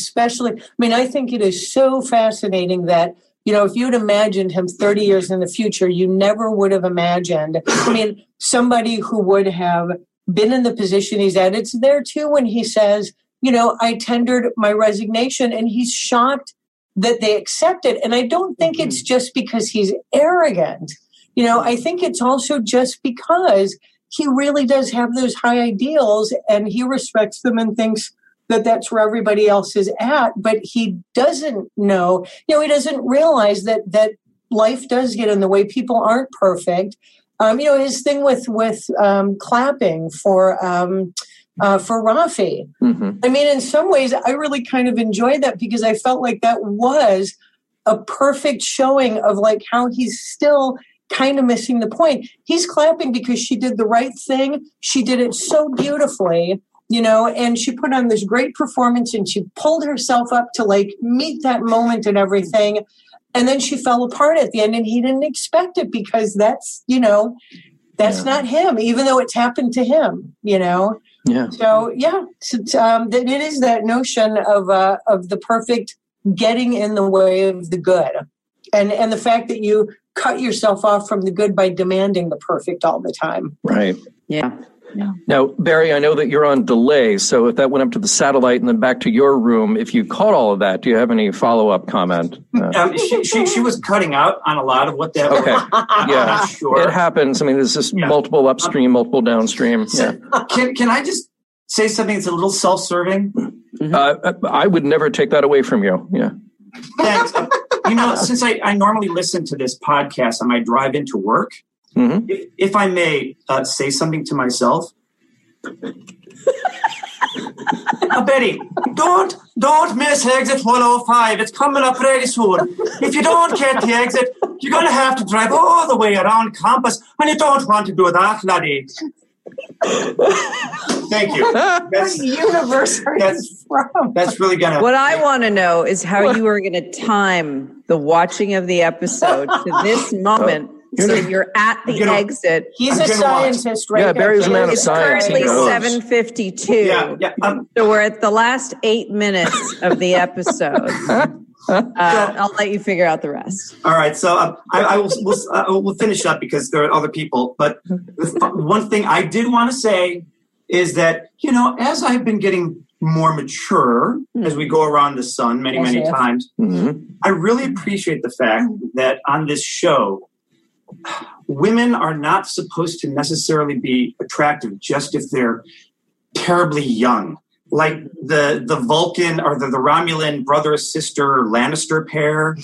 think it is so fascinating that, if you'd imagined him 30 years in the future, you never would have imagined. Somebody who would have been in the position he's at. It's there, too, when he says, I tendered my resignation, and he's shocked that they accept it. And I don't think it's just because he's arrogant. I think it's also just because he really does have those high ideals, and he respects them and thinks that that's where everybody else is at, but he doesn't know, he doesn't realize that life does get in the way. People aren't perfect. His thing with clapping for Raffi. Mm-hmm. In some ways I really kind of enjoyed that because I felt like that was a perfect showing of like how he's still kind of missing the point. He's clapping because she did the right thing. She did it so beautifully. And she put on this great performance and she pulled herself up to like meet that moment and everything. And then she fell apart at the end and he didn't expect it because that's not him, even though it's happened to him, Yeah. So, it is that notion of the perfect getting in the way of the good. And the fact that you cut yourself off from the good by demanding the perfect all the time. Right. Yeah. Yeah. Now, Barry, I know that you're on delay, so if that went up to the satellite and then back to your room, if you caught all of that, do you have any follow-up comment? She was cutting out on a lot of what that was. Yeah, sure. It happens. There's just multiple upstream, multiple downstream. So, can I just say something that's a little self-serving? Mm-hmm. I would never take that away from you. Yeah. Thanks. Since I normally listen to this podcast on my drive into work, mm-hmm. If I may say something to myself, Betty, don't miss exit 105. It's coming up pretty soon. If you don't get the exit, you're going to have to drive all the way around campus, and you don't want to do that, laddie. Thank you. That's, what universe are you from? That's really gonna. What I want to know is how you are going to time the watching of the episode to this moment. So you're at the exit. He's a scientist, right? Yeah, Barry's a man of science. It's currently 7:52. Yeah. So we're at the last 8 minutes of the episode. I'll let you figure out the rest. All right. So we'll finish up because there are other people. But one thing I did want to say is that, as I've been getting more mature as we go around the sun many times, mm-hmm. I really appreciate the fact that on this show, women are not supposed to necessarily be attractive just if they're terribly young. Like the Vulcan or the Romulan brother-sister Lannister pair,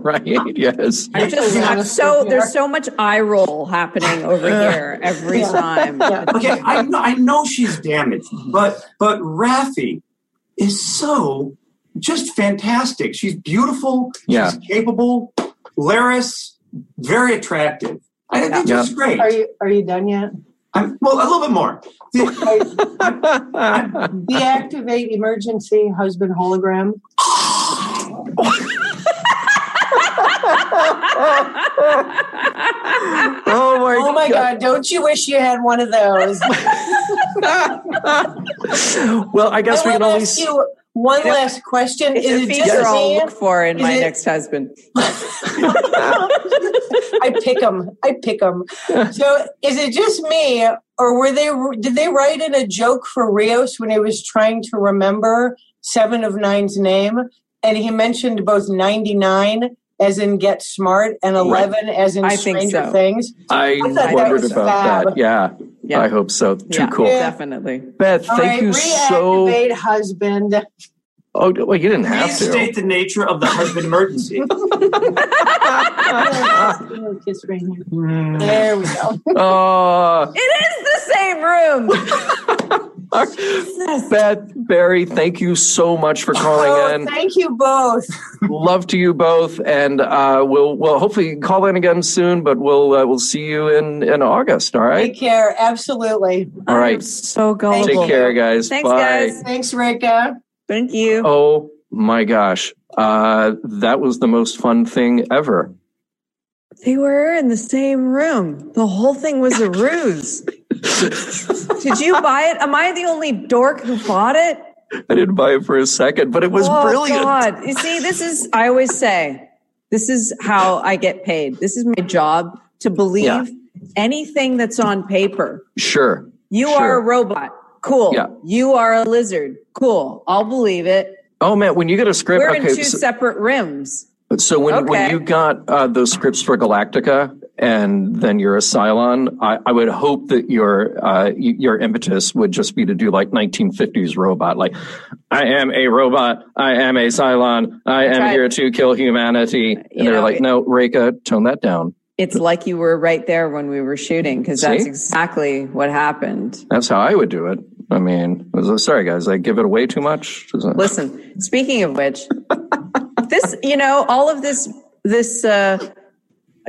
Right, yes. There's so much eye roll happening over here every time. Okay, I know she's damaged, but Raffi is so just fantastic. She's beautiful. Yeah. She's capable. Laris, very attractive. I think that's great. Are you done yet? A little bit more. Deactivate emergency husband hologram. Oh my God. Don't you wish you had one of those? Well, I guess we can always... One last question. It's is a feature just I'll look for in my next husband. I pick them. So is it just me, or did they write in a joke for Rios when he was trying to remember Seven of Nine's name? And he mentioned both 99 as in Get Smart, and 11 as in Stranger Things. I wondered about that. Yeah, I hope so. Too cool. Yeah. Definitely. Beth, thank you so... Reactivate husband. Oh, well, you didn't have to. Restate the nature of the husband emergency. Kiss right here. There we go. It is the same room. Beth, Barry, thank you so much for calling in. Thank you both. Love to you both, and we'll hopefully call in again soon. But we'll see you in August. All right. Take care. Absolutely. All right. I'm so gullible. Take care, guys. Thanks, bye. Guys. Thanks, Rekha. Thank you. Oh, my gosh. That was the most fun thing ever. They were in the same room. The whole thing was a ruse. Did you buy it? Am I the only dork who bought it? I didn't buy it for a second, but it was brilliant. God. You see, I always say, this is how I get paid. This is my job, to believe anything that's on paper. Sure. You are a robot. Cool. Yeah. You are a lizard. Cool. I'll believe it. Oh, man. When you get a script... We're in two separate rims. So when you got those scripts for Galactica and then you're a Cylon, I would hope that your impetus would just be to do like 1950s robot. Like, I am a robot. I am a Cylon. I am here to kill humanity. And they're like, no, Rekha, tone that down. It's like you were right there when we were shooting, because that's exactly what happened. That's how I would do it. I mean, sorry, guys, I give it away too much. Listen, speaking of which, this, all of this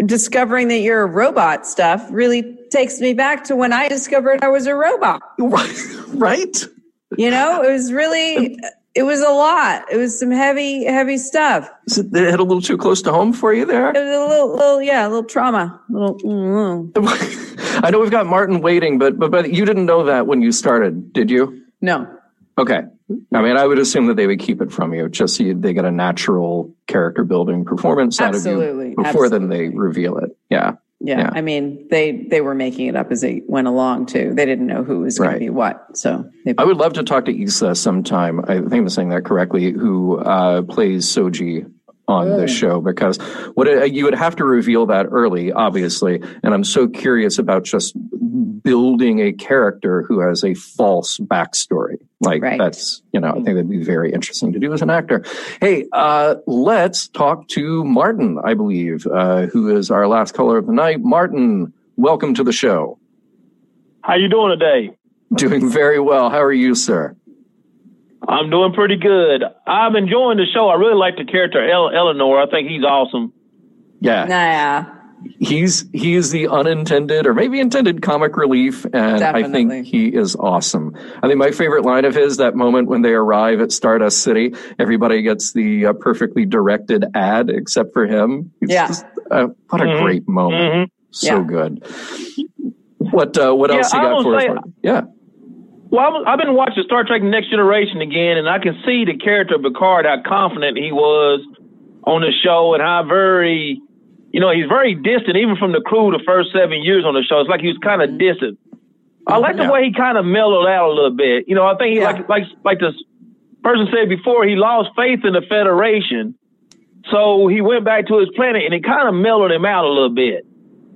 discovering that you're a robot stuff really takes me back to when I discovered I was a robot. Right? It was really... It was a lot. It was some heavy, heavy stuff. So they hit a little too close to home for you there? It was a little trauma. A little, I know we've got Martin waiting, but you didn't know that when you started, did you? No. Okay. I mean, I would assume that they would keep it from you, just so they get a natural character building performance out of you before then they reveal it. Yeah. Yeah. I mean, they were making it up as they went along, too. They didn't know who was going to be what. So I would love to talk to Issa sometime. I think I'm saying that correctly, who plays Soji on this show, because you would have to reveal that early, obviously. And I'm so curious about just building a character who has a false backstory. Like that's, I think that'd be very interesting to do as an actor. Hey, let's talk to Martin, I believe, who is our last caller of the night. Martin, welcome to the show. How you doing today? Doing very well. How are you, sir? I'm doing pretty good. I'm enjoying the show. I really like the character Elnor. I think he's awesome. Yeah. Yeah. He is the unintended or maybe intended comic relief, and definitely. I think he is awesome. I think my favorite line of his, that moment when they arrive at Stardust City, everybody gets the perfectly directed ad except for him. It's just, what a great moment. Mm-hmm. So good. What else you got for us? Yeah. Well, I've been watching Star Trek: Next Generation again, and I can see the character Picard, how confident he was on the show, and how very... he's very distant, even from the crew the first 7 years on the show. It's like he was kind of distant. I like the way he kind of mellowed out a little bit. I think he like this person said before, he lost faith in the Federation. So he went back to his planet, and it kind of mellowed him out a little bit.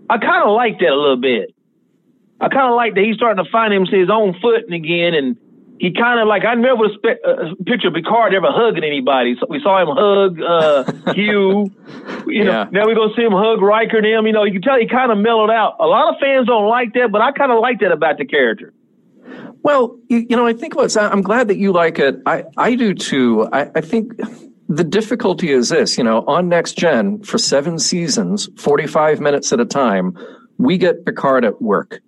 I kind of like that a little bit. I kind of like that he's starting to find his own footing again, and he kind of I never picture Picard ever hugging anybody. So we saw him hug Hugh. Now we're going to see him hug Riker and him. You can tell he kind of mellowed out. A lot of fans don't like that, but I kind of like that about the character. Well, I think I'm glad that you like it. I do too. I think the difficulty is this, on Next Gen for 7 seasons, 45 minutes at a time, we get Picard at work.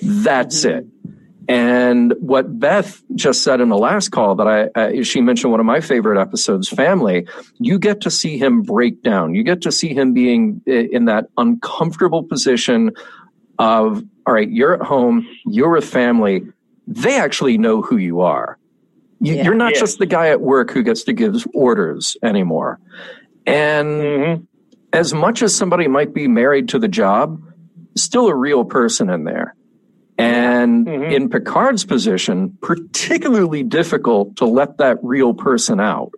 That's it. And what Beth just said in the last call that she mentioned one of my favorite episodes, Family, you get to see him break down. You get to see him being in that uncomfortable position of, all right, you're at home, you're with family. They actually know who you are. You're not just the guy at work who gets to give orders anymore. And as much as somebody might be married to the job, still a real person in there. And in Picard's position, particularly difficult to let that real person out.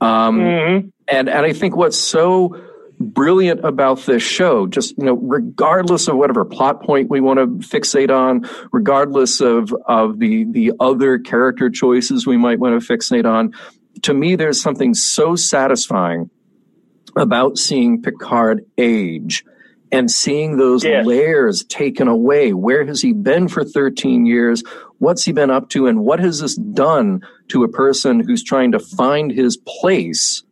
And I think what's so brilliant about this show, just, you know, regardless of whatever plot point we want to fixate on, regardless of the other character choices we might want to fixate on, to me, there's something so satisfying about seeing Picard age and seeing those layers taken away. Where has he been for 13 years? What's he been up to? And what has this done to a person who's trying to find his place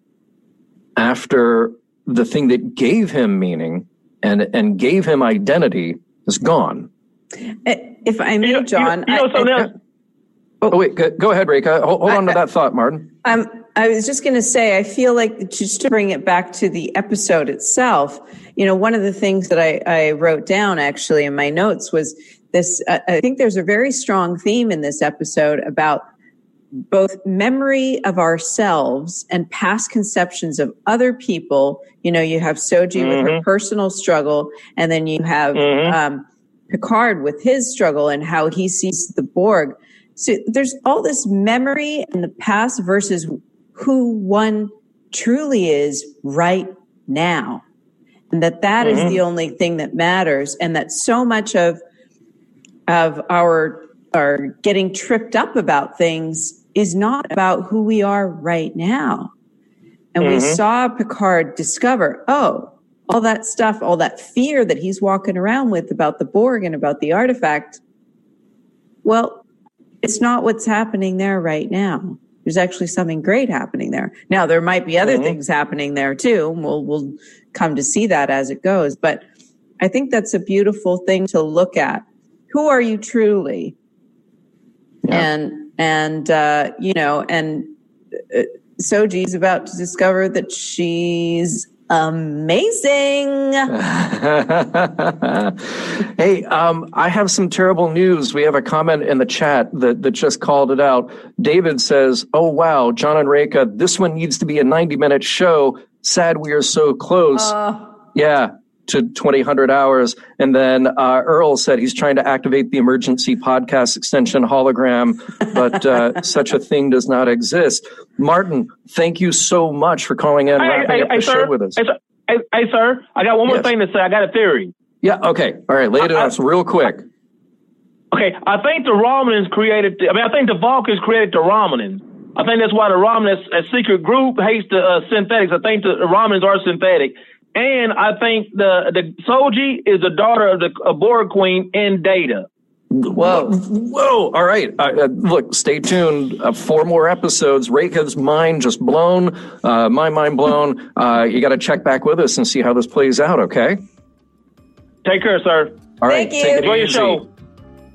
after the thing that gave him meaning and gave him identity is gone? If I may, John. Go ahead, Rekha. Hold on to that thought, Martin. I was just going to say, I feel like, just to bring it back to the episode itself, you know, one of the things that I wrote down actually in my notes was this, I think there's a very strong theme in this episode about both memory of ourselves and past conceptions of other people. You know, you have Soji with her personal struggle, and then you have Picard with his struggle and how he sees the Borg. So there's all this memory in the past versus who one truly is right now. And that is the only thing that matters. And that so much of our getting tripped up about things is not about who we are right now. And we saw Picard discover, all that stuff, all that fear that he's walking around with about the Borg and about the artifact. Well, it's not what's happening there right now. There's actually something great happening there. Now, there might be other things happening there too. We'll come to see that as it goes. But I think that's a beautiful thing to look at. Who are you truly? Yeah. And Soji's about to discover that she's amazing. Hey, I have some terrible news. We have a comment in the chat that just called it out. David says, "Oh, wow, John and Rekha, this one needs to be a 90-minute show. Sad we are so close." To 2000 hours. And then Earl said he's trying to activate the emergency podcast extension hologram, but such a thing does not exist. Martin, thank you so much for calling in and wrapping up the show with us. Hey, sir, I got one more thing to say. I got a theory. Yeah, okay. All right, lay it on us real quick. Okay, I think the Romulans I think the Vulcans created the Romulans. I think that's why the Romulans, a secret group, hates the synthetics. I think the Romulans are synthetic. And I think the Soji is the daughter of the Borg Queen and Data. Whoa! All right. Look, stay tuned. 4 more episodes. Rekha's mind just blown. My mind blown. You got to check back with us and see how this plays out. Okay. Take care, sir. All right. Thank you. Enjoy your show.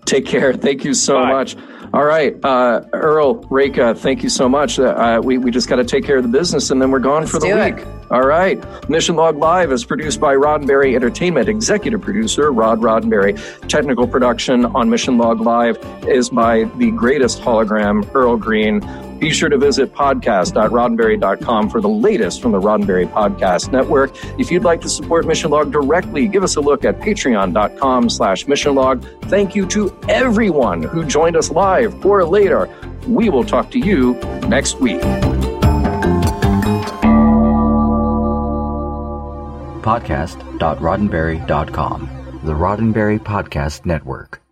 Take care. Thank you so much. All right, Earl, Rekha, thank you so much. We just got to take care of the business, and then we're gone for the week. All right. Mission Log Live is produced by Roddenberry Entertainment. Executive producer, Rod Roddenberry. Technical production on Mission Log Live is by the greatest hologram, Earl Green. Be sure to visit podcast.roddenberry.com for the latest from the Roddenberry Podcast Network. If you'd like to support Mission Log directly, give us a look at patreon.com/Mission Log. Thank you to everyone who joined us live or later. We will talk to you next week. Podcast.roddenberry.com. The Roddenberry Podcast Network.